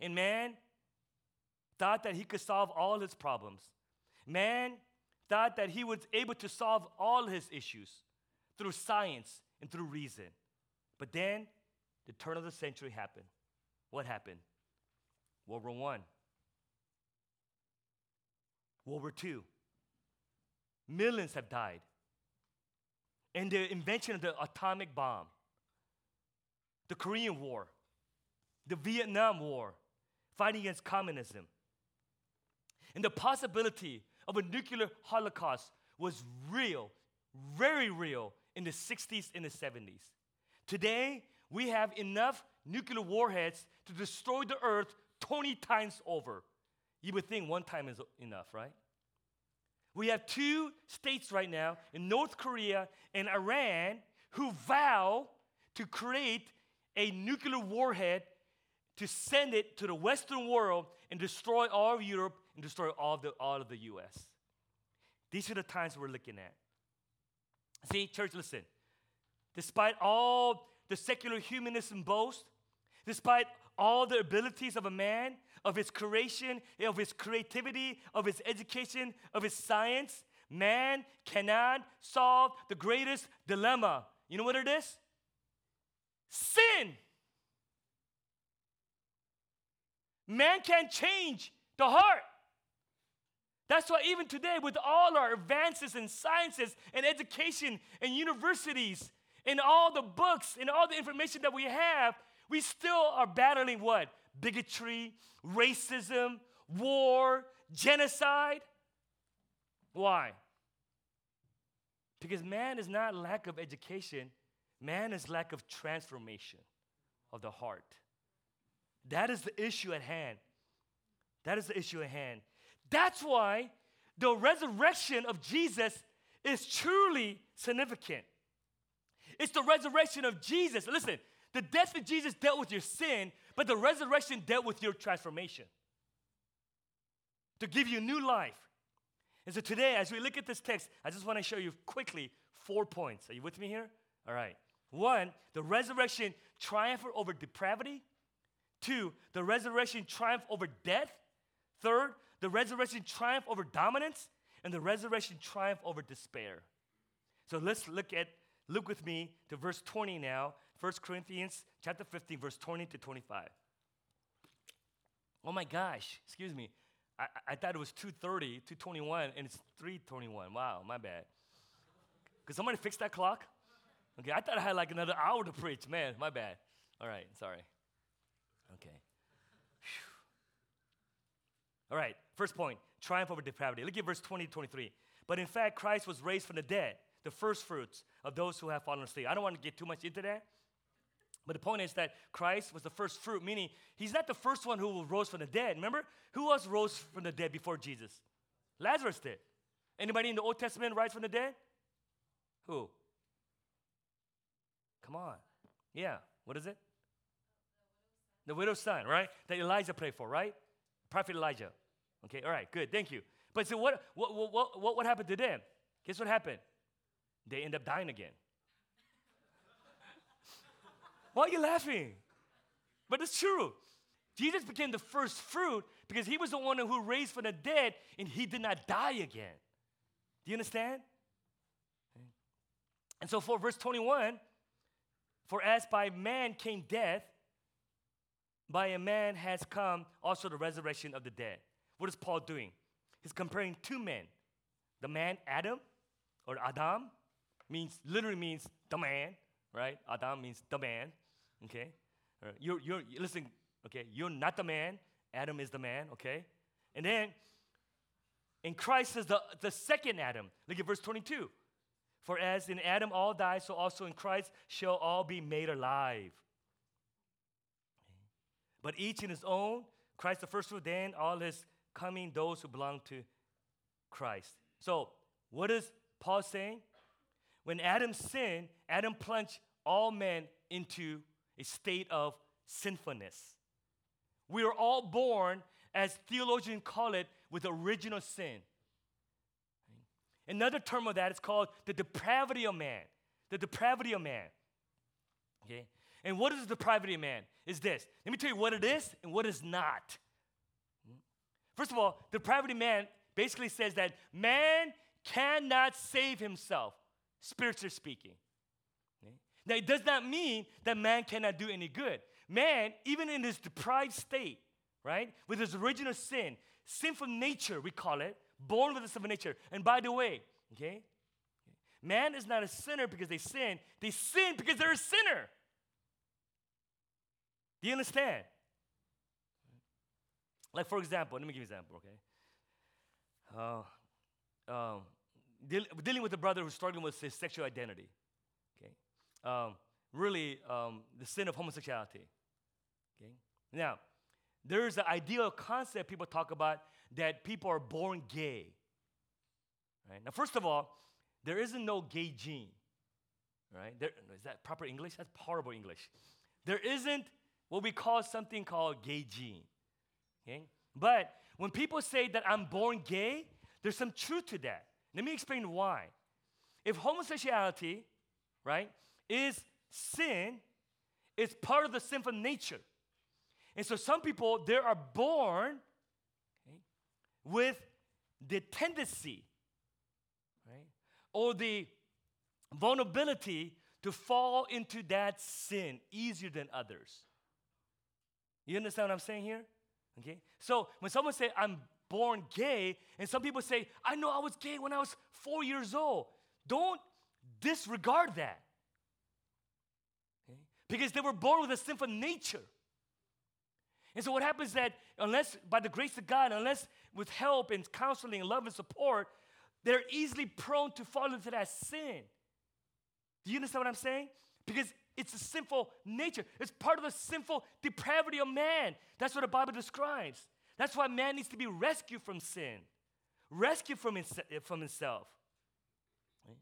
And man thought that he could solve all his problems. Man thought that he was able to solve all his issues through science and through reason. But then the turn of the century happened. What happened? World War I. World War II. Millions have died. And the invention of the atomic bomb. The Korean War, the Vietnam War, fighting against communism. And the possibility of a nuclear holocaust was real, very real in the 60s and the 70s. Today, we have enough nuclear warheads to destroy the earth 20 times over. You would think one time is enough, right? We have two states right now, in North Korea and Iran, who vow to create a nuclear warhead to send it to the Western world and destroy all of Europe and destroy all of the U.S. These are the times we're looking at. See, church, listen. Despite all the secular humanism boast, despite all the abilities of a man, of his creation, of his creativity, of his education, of his science, man cannot solve the greatest dilemma. You know what it is? Sin. Man can't change the heart. That's why even today, with all our advances in sciences and education and universities and all the books and all the information that we have, we still are battling what? Bigotry, racism, war, genocide. Why? Because man is not lack of education. Man is lack of transformation of the heart. That is the issue at hand. That's why the resurrection of Jesus is truly significant. It's the resurrection of Jesus. Listen, the death of Jesus dealt with your sin, but the resurrection dealt with your transformation to give you new life. And so today, as we look at this text, I just want to show you quickly 4 points. Are you with me here? All right. 1, the resurrection triumphed over depravity. 2, the resurrection triumphed over death. 3, the resurrection triumphed over dominance. And the resurrection triumphed over despair. So let's look with me to verse 20 now. 1 Corinthians chapter 15, verse 20 to 25. Oh my gosh, excuse me. I thought it was 2:30, 2:21, and it's 3:21. Wow, my bad. Could somebody fix that clock? Okay, I thought I had like another hour to preach. Man, my bad. All right, sorry. Okay. Whew. All right, first point, triumph over depravity. Look at verse 20 to 23. But in fact, Christ was raised from the dead the first fruits of those who have fallen asleep. I don't want to get too much into that. But the point is that Christ was the first fruit, meaning he's not the first one who rose from the dead. Remember, who else rose from the dead before Jesus? Lazarus did. Anybody in the Old Testament rise from the dead? Who? Come on. Yeah. What is it? The widow's son, right? That Elijah prayed for, right? Prophet Elijah. Okay. All right. Good. Thank you. But so what happened to them? Guess what happened? They end up dying again. Why are you laughing? But it's true. Jesus became the first fruit because he was the one who raised from the dead and he did not die again. Do you understand? Okay. And so for verse 21, for as by man came death, by a man has come also the resurrection of the dead. What is Paul doing? He's comparing two men. The man Adam, or Adam, literally means the man, right? Adam means the man, okay? Right. Listen, okay, you're not the man. Adam is the man, okay? And then, in Christ is the second Adam. Look at verse 22. For as in Adam all die, so also in Christ shall all be made alive. But each in his own, Christ the first fruit, then all his coming, those who belong to Christ. So what is Paul saying? When Adam sinned, Adam plunged all men into a state of sinfulness. We are all born, as theologians call it, with original sin. Another term of that is called the depravity of man. The depravity of man. Okay? And what is the depravity of man? It's this. Let me tell you what it is and what it's not. First of all, depravity of man basically says that man cannot save himself, spiritually speaking. Okay? Now, it does not mean that man cannot do any good. Man, even in his depraved state, right, with his original sin, sinful nature, we call it, born with a sinful nature. And by the way, okay, man is not a sinner because they sin. They sin because they're a sinner. Do you understand? Like, for example, let me give you an example, okay? Dealing with a brother who's struggling with his sexual identity, okay? The sin of homosexuality, okay? Now, there's an ideal concept people talk about that people are born gay, right? Now, first of all, there isn't no gay gene, right? Is that proper English? That's horrible English. There isn't what we call something called gay gene, okay? But when people say that I'm born gay, there's some truth to that. Let me explain why. If homosexuality, right, is sin, it's part of the sinful nature. And so some people, they are born with the tendency, right, or the vulnerability to fall into that sin easier than others. You understand what I'm saying here? Okay. So when someone says, I'm born gay, and some people say, I know I was gay when I was 4 years old. Don't disregard that. Okay? Because they were born with a sinful nature. And so what happens is that unless, by the grace of God, unless with help and counseling and love and support, they're easily prone to fall into that sin. Do you understand what I'm saying? Because it's a sinful nature. It's part of the sinful depravity of man. That's what the Bible describes. That's why man needs to be rescued from sin, rescued from himself. Right?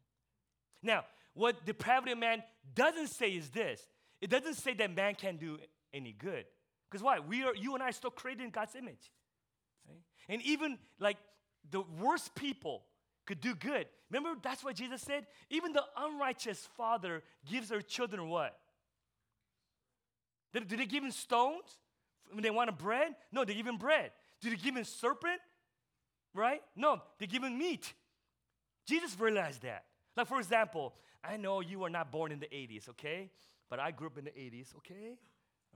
Now, what depravity of man doesn't say is this. It doesn't say that man can't do any good. Because why? You and I are still created in God's image. Right? And even like the worst people could do good. Remember, that's what Jesus said? Even the unrighteous father gives their children what? Do they give him stones when they want a bread? No, they give him bread. Do they give him serpent? Right? No, they give him meat. Jesus realized that. Like, for example, I know you were not born in the 80s, okay? But I grew up in the 80s, okay?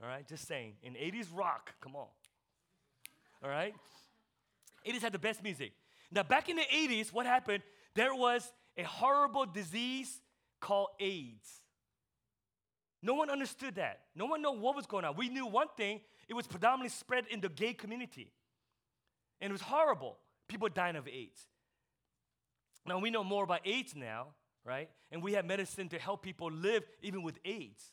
All right, just saying. In 80s rock, come on. All right? 80s had the best music. Now, back in the 80s, what happened? There was a horrible disease called AIDS. No one understood that. No one knew what was going on. We knew one thing. It was predominantly spread in the gay community. And it was horrible. People dying of AIDS. Now, we know more about AIDS now, right? And we have medicine to help people live even with AIDS.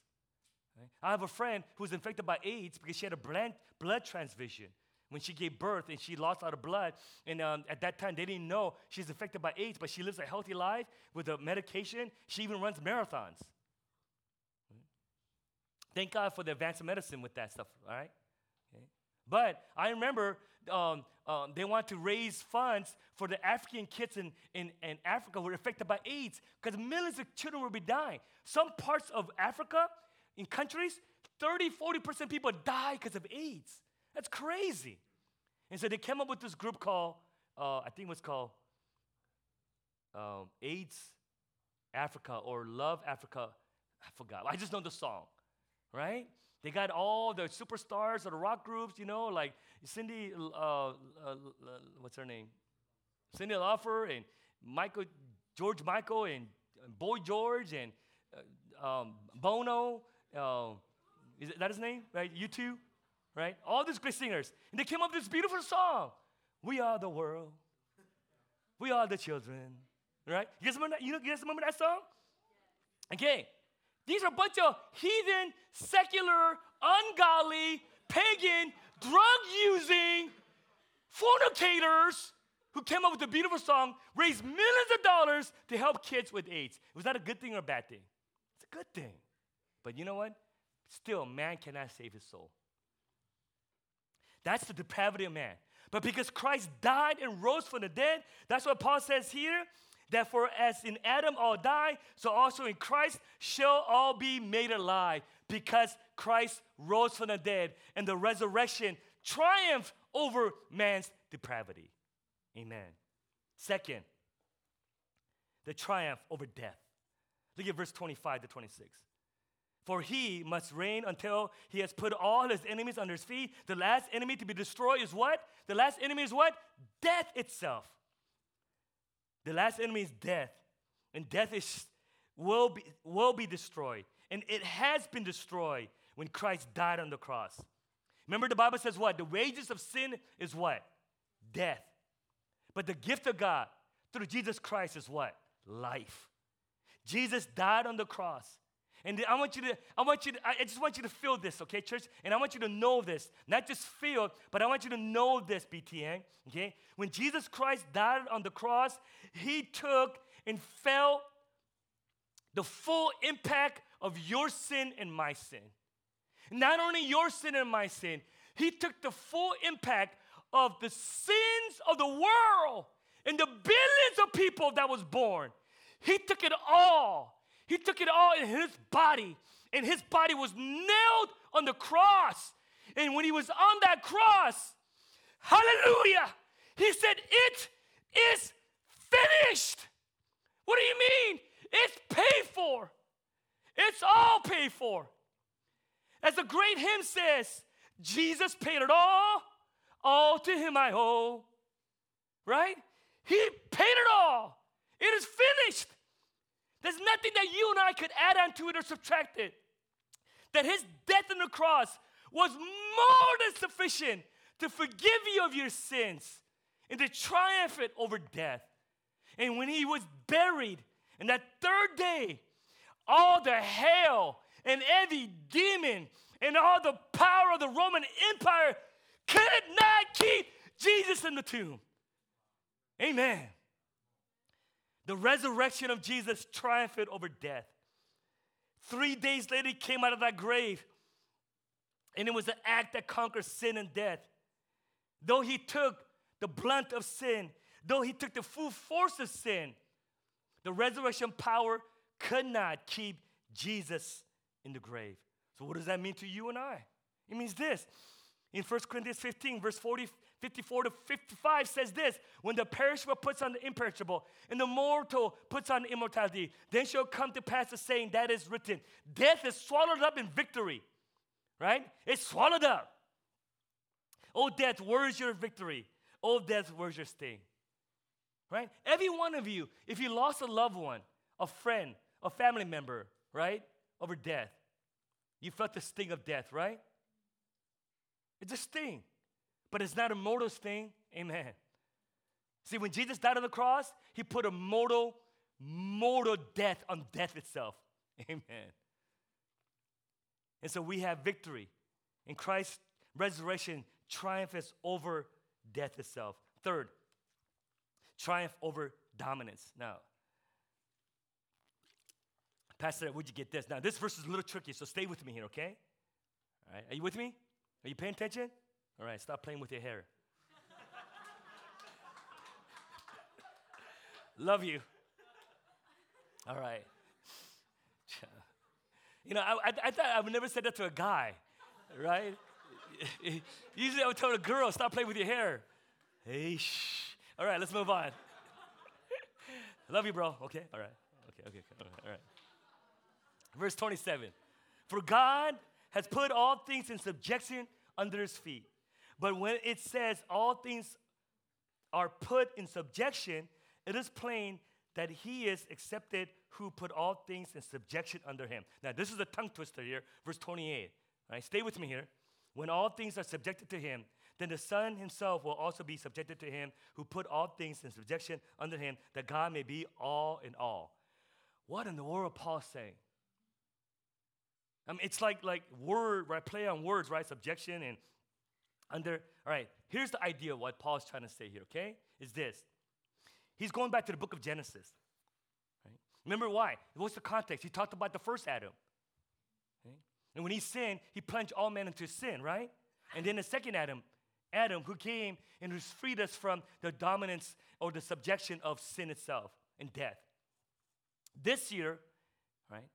Right? I have a friend who was infected by AIDS because she had a blood transfusion when she gave birth, and she lost a lot of blood. And at that time, they didn't know she's infected by AIDS, but she lives a healthy life with the medication. She even runs marathons. Thank God for the advance of medicine with that stuff, all right? Okay. But I remember they wanted to raise funds for the African kids in Africa who were affected by AIDS, because millions of children would be dying. Some parts of Africa, in countries, 30-40% of people die because of AIDS. That's crazy. And so they came up with this group called, I think it was called AIDS Africa or Love Africa. I forgot. I just know the song. Right? They got all the superstars of the rock groups, you know, like Cindy, what's her name? Cyndi Lauper and George Michael and Boy George and Bono. Is that his name? Right? U2, right? All these great singers. And they came up with this beautiful song. We are the world. We are the children. Right? You guys remember that, that song? Okay. These are a bunch of heathen, secular, ungodly, pagan, drug-using fornicators who came up with a beautiful song, raised millions of dollars to help kids with AIDS. It was not a good thing or a bad thing. It's a good thing. But you know what? Still, man cannot save his soul. That's the depravity of man. But because Christ died and rose from the dead, that's what Paul says here. Therefore, as in Adam all die, so also in Christ shall all be made alive, because Christ rose from the dead, and the resurrection triumphed over man's depravity. Amen. Second, the triumph over death. Look at verse 25 to 26. For he must reign until he has put all his enemies under his feet. The last enemy to be destroyed is what? The last enemy is what? Death itself. The last enemy is death, and death will be destroyed, and it has been destroyed when Christ died on the cross. Remember, the Bible says what? The wages of sin is what? Death. But the gift of God through Jesus Christ is what? Life. Jesus died on the cross. And I just want you to feel this, okay, church? And I want you to know this. Not just feel, but I want you to know this, BTN, okay? When Jesus Christ died on the cross, he took and felt the full impact of your sin and my sin. Not only your sin and my sin, he took the full impact of the sins of the world and the billions of people that was born. He took it all. He took it all in his body, and his body was nailed on the cross. And when he was on that cross, hallelujah, he said, it is finished. What do you mean? It's paid for. It's all paid for. As the great hymn says, Jesus paid it all to him I owe. Right? He paid it all. It is finished. There's nothing that you and I could add on to it or subtract it. That his death on the cross was more than sufficient to forgive you of your sins and to triumph it over death. And when he was buried, and that third day, all the hell and every demon and all the power of the Roman Empire could not keep Jesus in the tomb. Amen. The resurrection of Jesus triumphed over death. 3 days later, he came out of that grave. And it was the act that conquered sin and death. Though he took the brunt of sin, though he took the full force of sin, the resurrection power could not keep Jesus in the grave. So what does that mean to you and I? It means this. In 1 Corinthians 15, verse 54 to 55 says this, when the perishable puts on the imperishable and the mortal puts on immortality, then shall come to pass the saying that is written, death is swallowed up in victory, right? It's swallowed up. Oh, death, where is your victory? Oh, death, where is your sting? Right? Every one of you, if you lost a loved one, a friend, a family member, right, over death, you felt the sting of death, right? It's a sting, but it's not a mortal sting. Amen. See, when Jesus died on the cross, he put a mortal mortal death on death itself. Amen. And so we have victory. In Christ's resurrection, triumphs over death itself. Third, triumph over dominance. Now, Pastor, would you get this? Now, this verse is a little tricky, so stay with me here, okay? All right, are you with me? Are you paying attention? All right, stop playing with your hair. Love you. All right. You know, I thought I would never say that to a guy, right? Usually I would tell a girl, stop playing with your hair. Hey, shh. All right, let's move on. Love you, bro. Okay, all right. Okay. All right. Verse 27. For God has put all things in subjection under his feet. But when it says all things are put in subjection, it is plain that he is accepted who put all things in subjection under him. Now, this is a tongue twister here, verse 28. All right, stay with me here. When all things are subjected to him, then the Son himself will also be subjected to him who put all things in subjection under him, that God may be all in all. What in the world Paul's saying? I mean, it's like word, right? Play on words, right? Subjection and under. All right, here's the idea of what Paul's trying to say here, okay? Is this. He's going back to the book of Genesis. Right? Remember why? What's the context? He talked about the first Adam. Okay? And when he sinned, he plunged all men into sin, right? And then the second Adam who came and who freed us from the dominance or the subjection of sin itself and death. This year, right?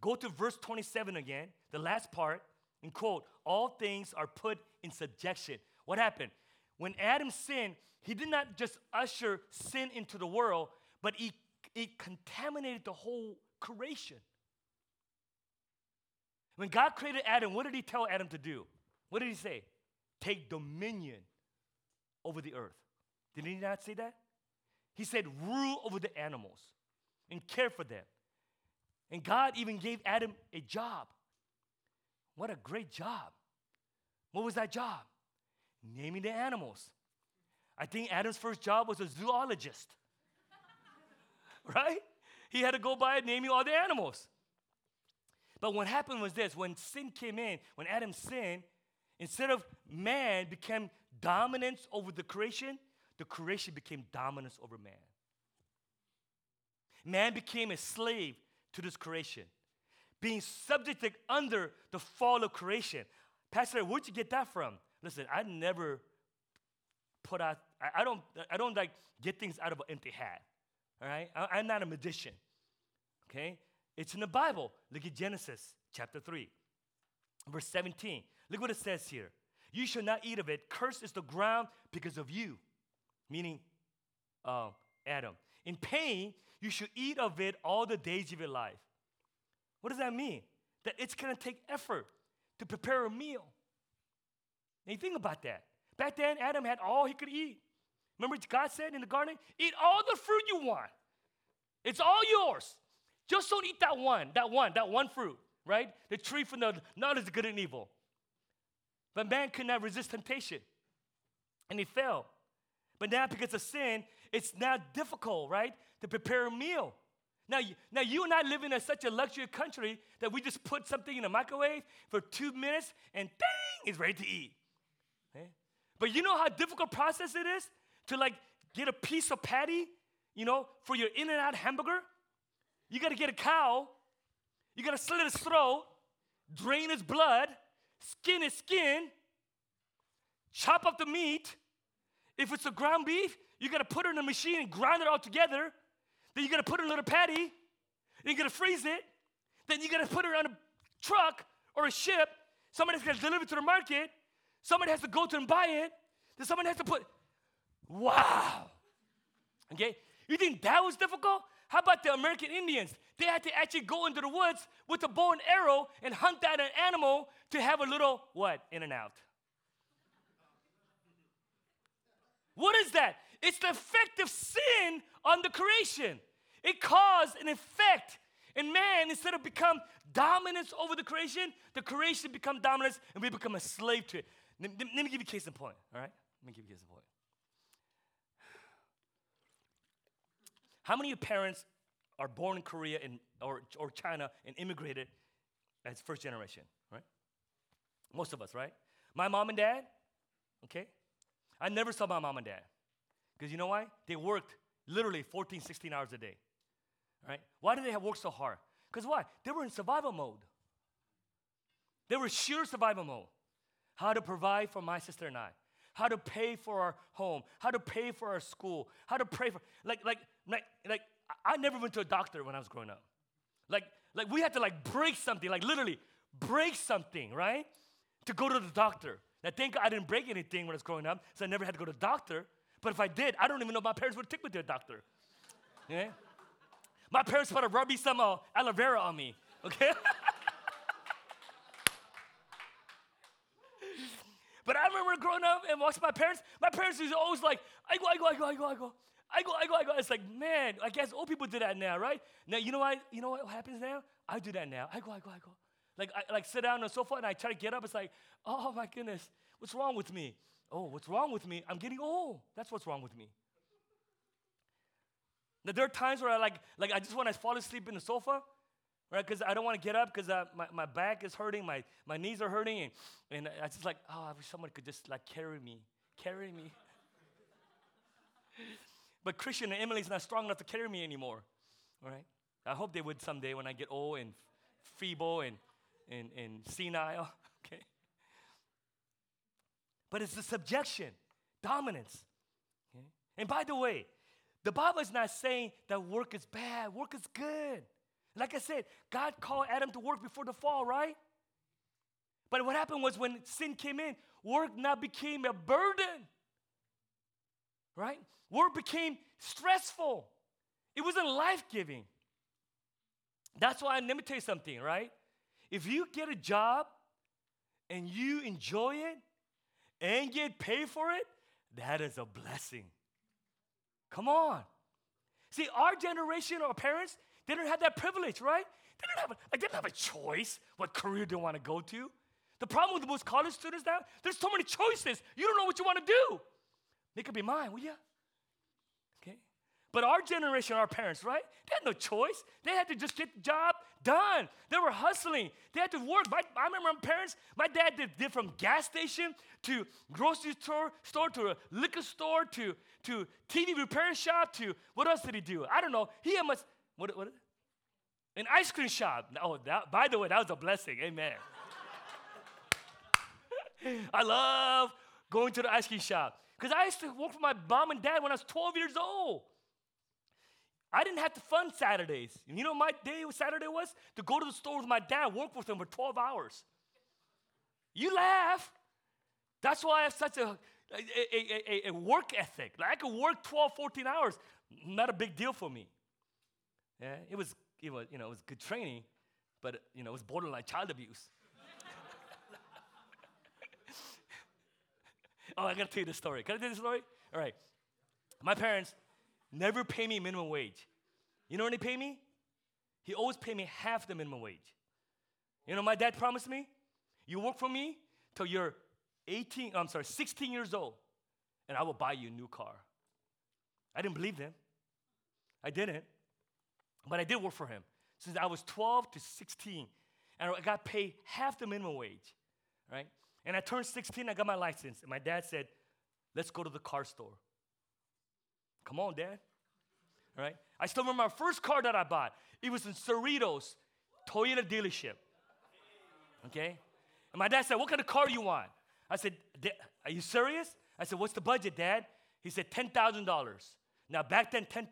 Go to verse 27 again, the last part, and quote, all things are put in subjection. What happened? When Adam sinned, he did not just usher sin into the world, but it contaminated the whole creation. When God created Adam, what did he tell Adam to do? What did he say? Take dominion over the earth. Did he not say that? He said, rule over the animals and care for them. And God even gave Adam a job. What a great job. What was that job? Naming the animals. I think Adam's first job was a zoologist. Right? He had to go by naming all the animals. But what happened was this. When sin came in, when Adam sinned, instead of man became dominance over the creation became dominance over man. Man became a slave to this creation, being subjected under the fall of creation. Pastor, where'd you get that from? Listen, I never put out, I don't like get things out of an empty hat, all right? I'm not a magician, okay? It's in the Bible. Look at Genesis chapter 3, verse 17. Look what it says here. You shall not eat of it. Cursed is the ground because of you, meaning Adam. In pain, you should eat of it all the days of your life. What does that mean? That it's going to take effort to prepare a meal. Now, you think about that. Back then, Adam had all he could eat. Remember what God said in the garden? Eat all the fruit you want. It's all yours. Just don't eat that one fruit, right? The tree from the knowledge of good and evil. But man could not resist temptation, and he fell. But now because of sin, it's now difficult, right, to prepare a meal. Now you and I live in such a luxury country that we just put something in the microwave for 2 minutes and dang, it's ready to eat. Okay? But you know how difficult process it is to like get a piece of patty, you know, for your In-N-Out hamburger? You got to get a cow. You got to slit its throat, drain its blood, skin its skin, chop up the meat. If it's a ground beef, you got to put it in the machine and grind it all together. Then you got to put it in a little patty. Then you got to freeze it. Then you got to put it on a truck or a ship. Somebody's got to deliver it to the market. Somebody has to go to and buy it. Then somebody has to put, wow. Okay? You think that was difficult? How about the American Indians? They had to actually go into the woods with a bow and arrow and hunt down an animal to have a little, what, In-N-Out. What is that? It's the effect of sin on the creation. It caused an effect. And man, instead of become dominance over the creation become dominance, and we become a slave to it. Let me give you a case in point, all right? How How many of your parents are born in Korea or China and immigrated as first generation, right? Most of us, right? My mom and dad, okay? I never saw my mom and dad because you know why? They worked literally 14, 16 hours a day, right? Why did they have worked so hard? Because why? They were in survival mode. They were sheer survival mode. How to provide for my sister and I. How to pay for our home. How to pay for our school. How to pray for, like I never went to a doctor when I was growing up. Like we had to break something, literally break something, right? To go to the doctor. Now, thank God I didn't break anything when I was growing up, so I never had to go to the doctor. But if I did, I don't even know if my parents would take me to a doctor. Yeah? My parents would have rubbed some aloe vera on me, okay? But I remember growing up and watching my parents was always like, I go. It's like, man, I guess old people do that now, right? Now, you know what happens now? I do that now. I go. I sit down on the sofa and I try to get up. It's like, oh my goodness, what's wrong with me? Oh, what's wrong with me? I'm getting old. That's what's wrong with me. Now, there are times where I just want to fall asleep in the sofa, right? Because I don't want to get up because my back is hurting, my knees are hurting, and I just I wish someone could just carry me. But Christian and Emily's not strong enough to carry me anymore, all right? I hope they would someday when I get old and feeble and senile, okay? But it's the subjection, dominance, okay? And by the way, the Bible is not saying that work is bad. Work is good. Like I said, God called Adam to work before the fall, right? But what happened was when sin came in, work now became a burden, right? Work became stressful. It wasn't life-giving. That's why, let me tell you something, right? If you get a job and you enjoy it and get paid for it, that is a blessing. Come on. See, our generation, our parents, they didn't have that privilege, right? They didn't have a choice what career they want to go to. The problem with most college students now, there's so many choices. You don't know what you want to do. It could be mine, will ya? Okay. But our generation, our parents, right? They had no choice. They had to just get the job done. They were hustling. They had to work. I remember my parents, my dad did from gas station to grocery store to a liquor store to TV repair shop to, what else did he do? I don't know. He had much, what? An ice cream shop. Oh, that, by the way, that was a blessing. Amen. I love going to the ice cream shop. Because I used to work for my mom and dad when I was 12 years old. I didn't have to fund Saturdays. You know what my day Saturday was? To go to the store with my dad, work with him for 12 hours. You laugh. That's why I have such a work ethic. Like I could work 12, 14 hours. Not a big deal for me. Yeah, it was good training, but it was borderline child abuse. Oh, I gotta tell you this story. Can I tell you this story? All right. My parents never pay me minimum wage. You know when they pay me? He always paid me half the minimum wage. You know, my dad promised me, you work for me till you're 16 years old, and I will buy you a new car. I didn't believe them. I didn't. But I did work for him since I was 12 to 16, and I got paid half the minimum wage, right? And I turned 16, I got my license. And my dad said, let's go to the car store. Come on, Dad. All right? I still remember my first car that I bought. It was in Cerritos, Toyota dealership. Okay? And my dad said, what kind of car do you want? I said, are you serious? I said, what's the budget, Dad? He said, $10,000. Now, back then, $10,000,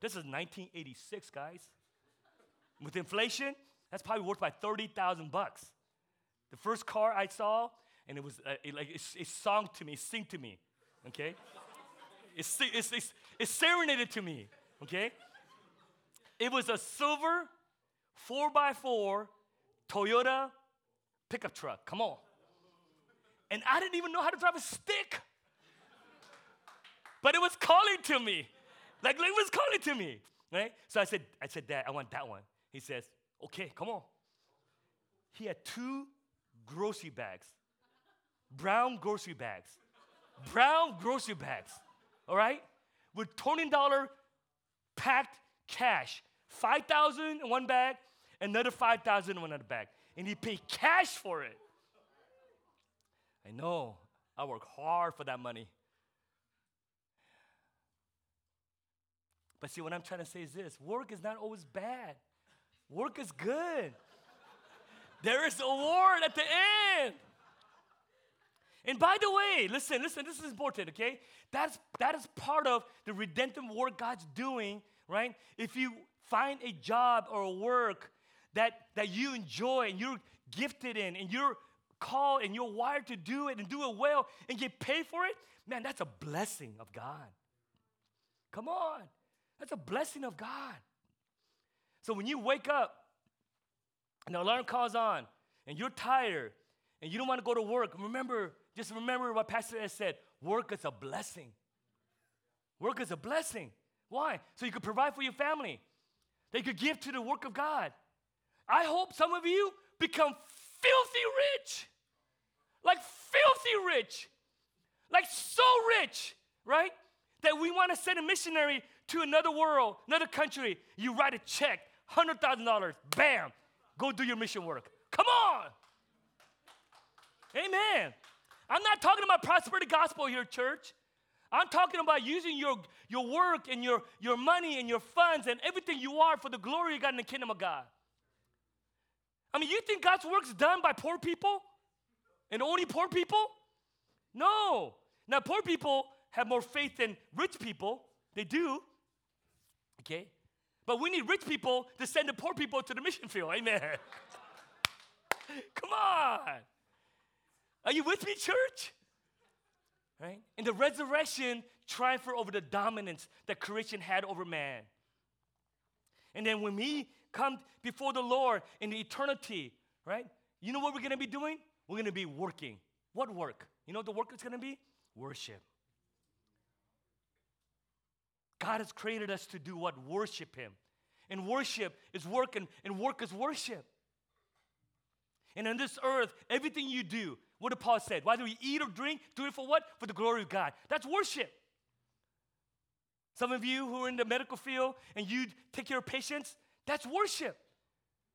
this is 1986, guys. With inflation, that's probably worth about $30,000. The first car I saw, and it was it sung to me, it sang to me, okay? It serenaded to me, okay? It was a silver 4x4 Toyota pickup truck. Come on. And I didn't even know how to drive a stick, but it was calling to me, it was calling to me, right? So I said, Dad, I want that one. He says, okay, come on. He had two grocery bags, brown grocery bags, all right, with $20 packed cash. 5,000 in one bag, another 5,000 in another bag. And he paid cash for it. I know. I work hard for that money. But see, what I'm trying to say is this. Work is not always bad. Work is good. There is a reward at the end. And by the way, listen, this is important, okay? That is part of the redemptive work God's doing, right? If you find a job or a work that you enjoy and you're gifted in and you're called and you're wired to do it and do it well and get paid for it, man, that's a blessing of God. Come on. That's a blessing of God. So when you wake up and the alarm calls on and you're tired and you don't want to go to work, remember what Pastor Ed said. Work is a blessing. Work is a blessing. Why? So you could provide for your family. They could give to the work of God. I hope some of you become filthy rich. Like filthy rich. Like so rich, right? That we want to send a missionary to another world, another country. You write a check, $100,000. Bam. Go do your mission work. Come on. Amen. I'm not talking about prosperity gospel here, church. I'm talking about using your work and your money and your funds and everything you are for the glory of God and the kingdom of God. I mean, you think God's work's done by poor people and only poor people? No. Now, poor people have more faith than rich people. They do. Okay? But we need rich people to send the poor people to the mission field. Amen. Come on. Are you with me, church? Right? And the resurrection triumphed over the dominance that creation had over man. And then when we come before the Lord in the eternity, right? You know what we're going to be doing? We're going to be working. What work? You know what the work is going to be? Worship. God has created us to do what? Worship Him. And worship is work, and work is worship. And on this earth, everything you do, what did Paul say? Whether we eat or drink, do it for what? For the glory of God. That's worship. Some of you who are in the medical field and you take care of patients, that's worship.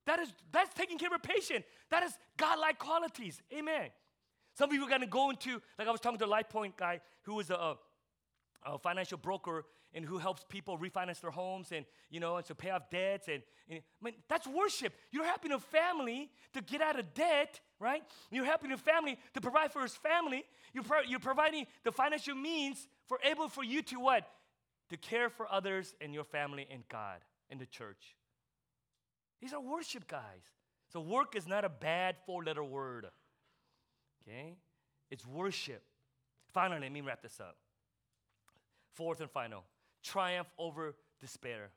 That's taking care of a patient. That is God-like qualities. Amen. Some of you are going to go into, like I was talking to a LifePoint guy who was a financial broker and who helps people refinance their homes and, you know, and to pay off debts. And I mean, that's worship. You're helping a family to get out of debt, right? You're helping a family to provide for his family. You're providing the financial means for you to what? To care for others and your family and God and the church. These are worship, guys. So work is not a bad four-letter word, okay? It's worship. Finally, let me wrap this up. Fourth and final, triumph over despair.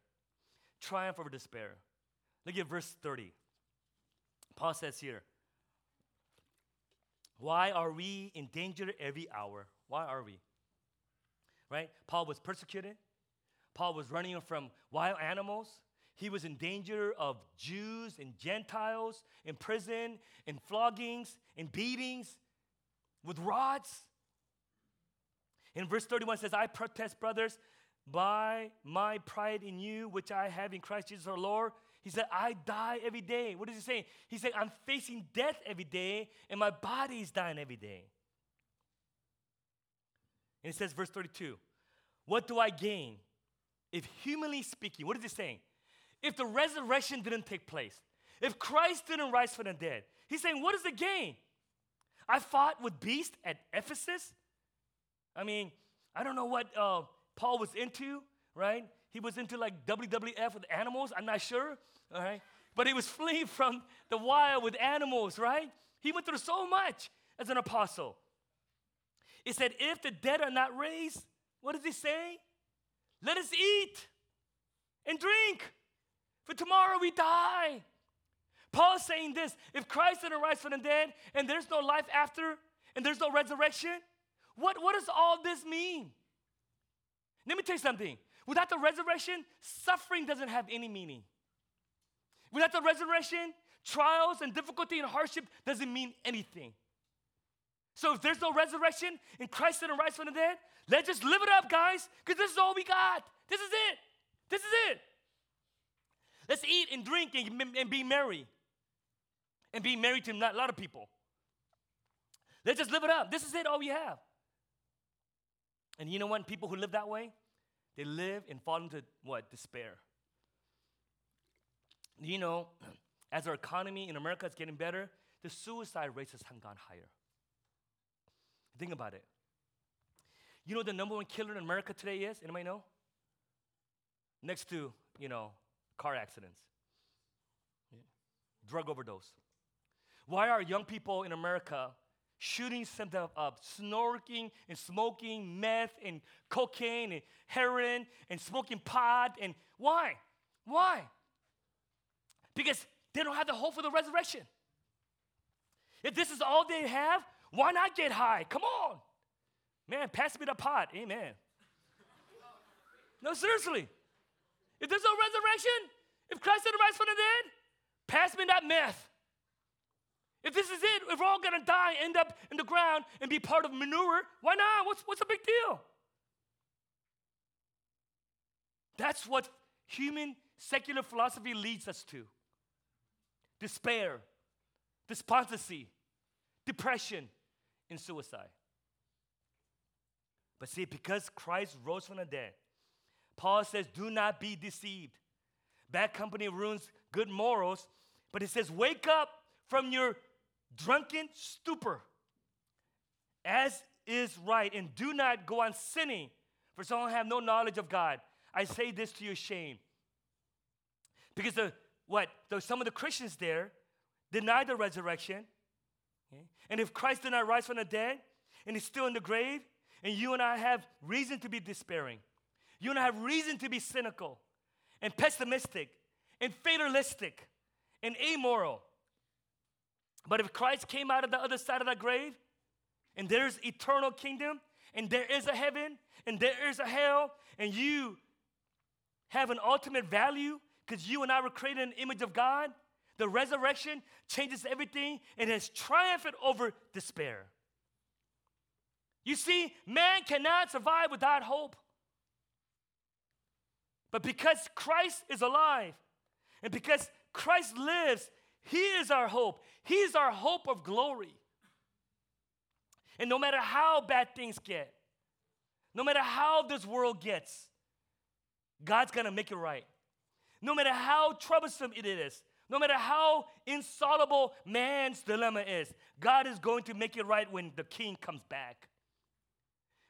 Triumph over despair. Look at verse 30. Paul says here, why are we in danger every hour? Why are we? Right? Paul was persecuted. Paul was running from wild animals. He was in danger of Jews and Gentiles, in prison, in floggings, in beatings, with rods. In verse 31 says, I protest, brothers, by my pride in you, which I have in Christ Jesus our Lord. He said, I die every day. What is he saying? He said, I'm facing death every day, and my body is dying every day. And it says, verse 32, what do I gain? If humanly speaking, what is he saying? If the resurrection didn't take place, if Christ didn't rise from the dead, he's saying, what is the gain? I fought with beasts at Ephesus. I mean, I don't know what Paul was into, right? He was into like WWF with animals. I'm not sure, all right? But he was fleeing from the wild with animals, right? He went through so much as an apostle. It said, if the dead are not raised, what does he say? Let us eat and drink, for tomorrow we die. Paul's saying this, if Christ didn't rise from the dead and there's no life after and there's no resurrection, what does all this mean? Let me tell you something. Without the resurrection, suffering doesn't have any meaning. Without the resurrection, trials and difficulty and hardship doesn't mean anything. So if there's no resurrection and Christ didn't rise from the dead, let's just live it up, guys, because this is all we got. This is it. This is it. Let's eat and drink and be merry. And be merry to a lot of people. Let's just live it up. This is it, all we have. And you know what? People who live that way, they live and fall into what? Despair. You know, as our economy in America is getting better, the suicide rates has gone higher. Think about it. You know what the number one killer in America today is? Anybody know? Next to, you know, car accidents. Yeah. Drug overdose. Why are young people in America shooting themselves up, snorking and smoking meth and cocaine and heroin and smoking pot? And why? Why? Because they don't have the hope for the resurrection. If this is all they have, why not get high? Come on. Man, pass me the pot. Amen. No, seriously. If there's no resurrection, if Christ didn't rise from the dead, pass me that meth. If this is it, if we're all going to die, end up in the ground, and be part of manure, why not? What's the big deal? That's what human secular philosophy leads us to. Despair, despondency, depression, and suicide. But see, because Christ rose from the dead, Paul says, do not be deceived. Bad company ruins good morals. But he says, wake up from your drunken stupor, as is right, and do not go on sinning, for some have no knowledge of God. I say this to your shame. Because some of the Christians there denied the resurrection. Okay? And if Christ did not rise from the dead, and he's still in the grave, and you and I have reason to be despairing. You and I have reason to be cynical and pessimistic and fatalistic and amoral. But if Christ came out of the other side of the grave, and there is eternal kingdom, and there is a heaven, and there is a hell, and you have an ultimate value because you and I were created in the image of God, the resurrection changes everything and has triumphed over despair. You see, man cannot survive without hope. But because Christ is alive, and because Christ lives, he is our hope. He is our hope of glory. And no matter how bad things get, no matter how this world gets, God's going to make it right. No matter how troublesome it is, no matter how insoluble man's dilemma is, God is going to make it right when the King comes back.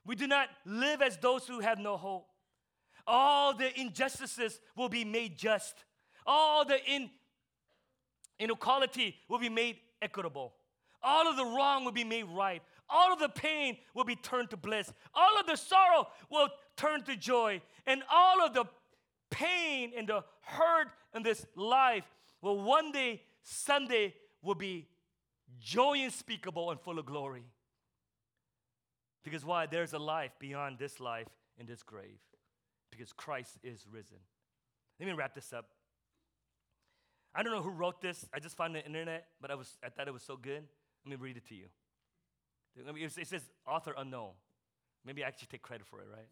We do not live as those who have no hope. All the injustices will be made just. All the inequality will be made equitable. All of the wrong will be made right. All of the pain will be turned to bliss. All of the sorrow will turn to joy. And all of the pain and the hurt in this life will one day, someday, will be joy unspeakable and full of glory. Because why? There's a life beyond this life in this grave. Because Christ is risen. Let me wrap this up. I don't know who wrote this. I just found it on the internet, but I thought it was so good. Let me read it to you. It says author unknown. Maybe I actually take credit for it, right?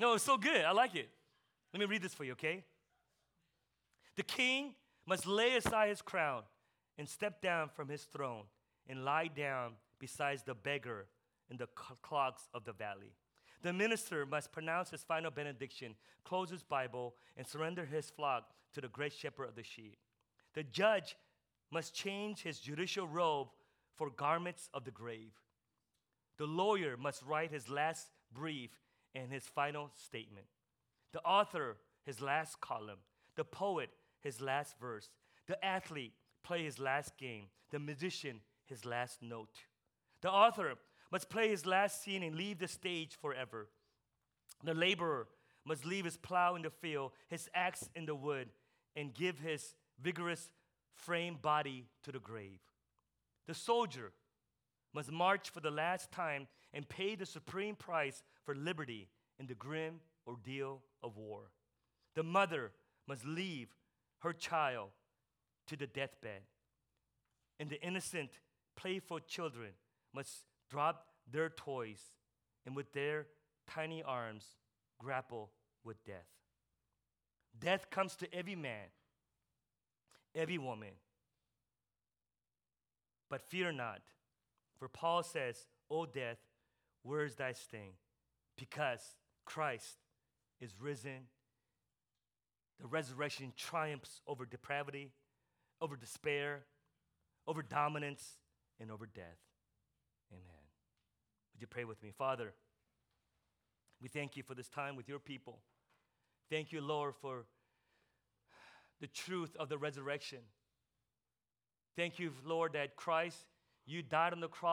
No, it's so good. I like it. Let me read this for you, okay? The king must lay aside his crown and step down from his throne and lie down beside the beggar in the clogs of the valley. The minister must pronounce his final benediction, close his Bible, and surrender his flock to the great shepherd of the sheep. The judge must change his judicial robe for garments of the grave. The lawyer must write his last brief and his final statement. The author, his last column. The poet, his last verse. The athlete, play his last game. The musician, his last note. The author must play his last scene and leave the stage forever. The laborer must leave his plow in the field, his axe in the wood, and give his vigorous framed body to the grave. The soldier must march for the last time and pay the supreme price for liberty in the grim ordeal of war. The mother must leave her child to the deathbed. And the innocent, playful children must drop their toys and with their tiny arms grapple with death. Death comes to every man, every woman. But fear not, for Paul says, O death, where is thy sting? Because Christ is risen. The resurrection triumphs over depravity, over despair, over dominance, and over death. Amen. Would you pray with me? Father, we thank you for this time with your people. Thank you, Lord, for the truth of the resurrection. Thank you, Lord, that Christ, you died on the cross.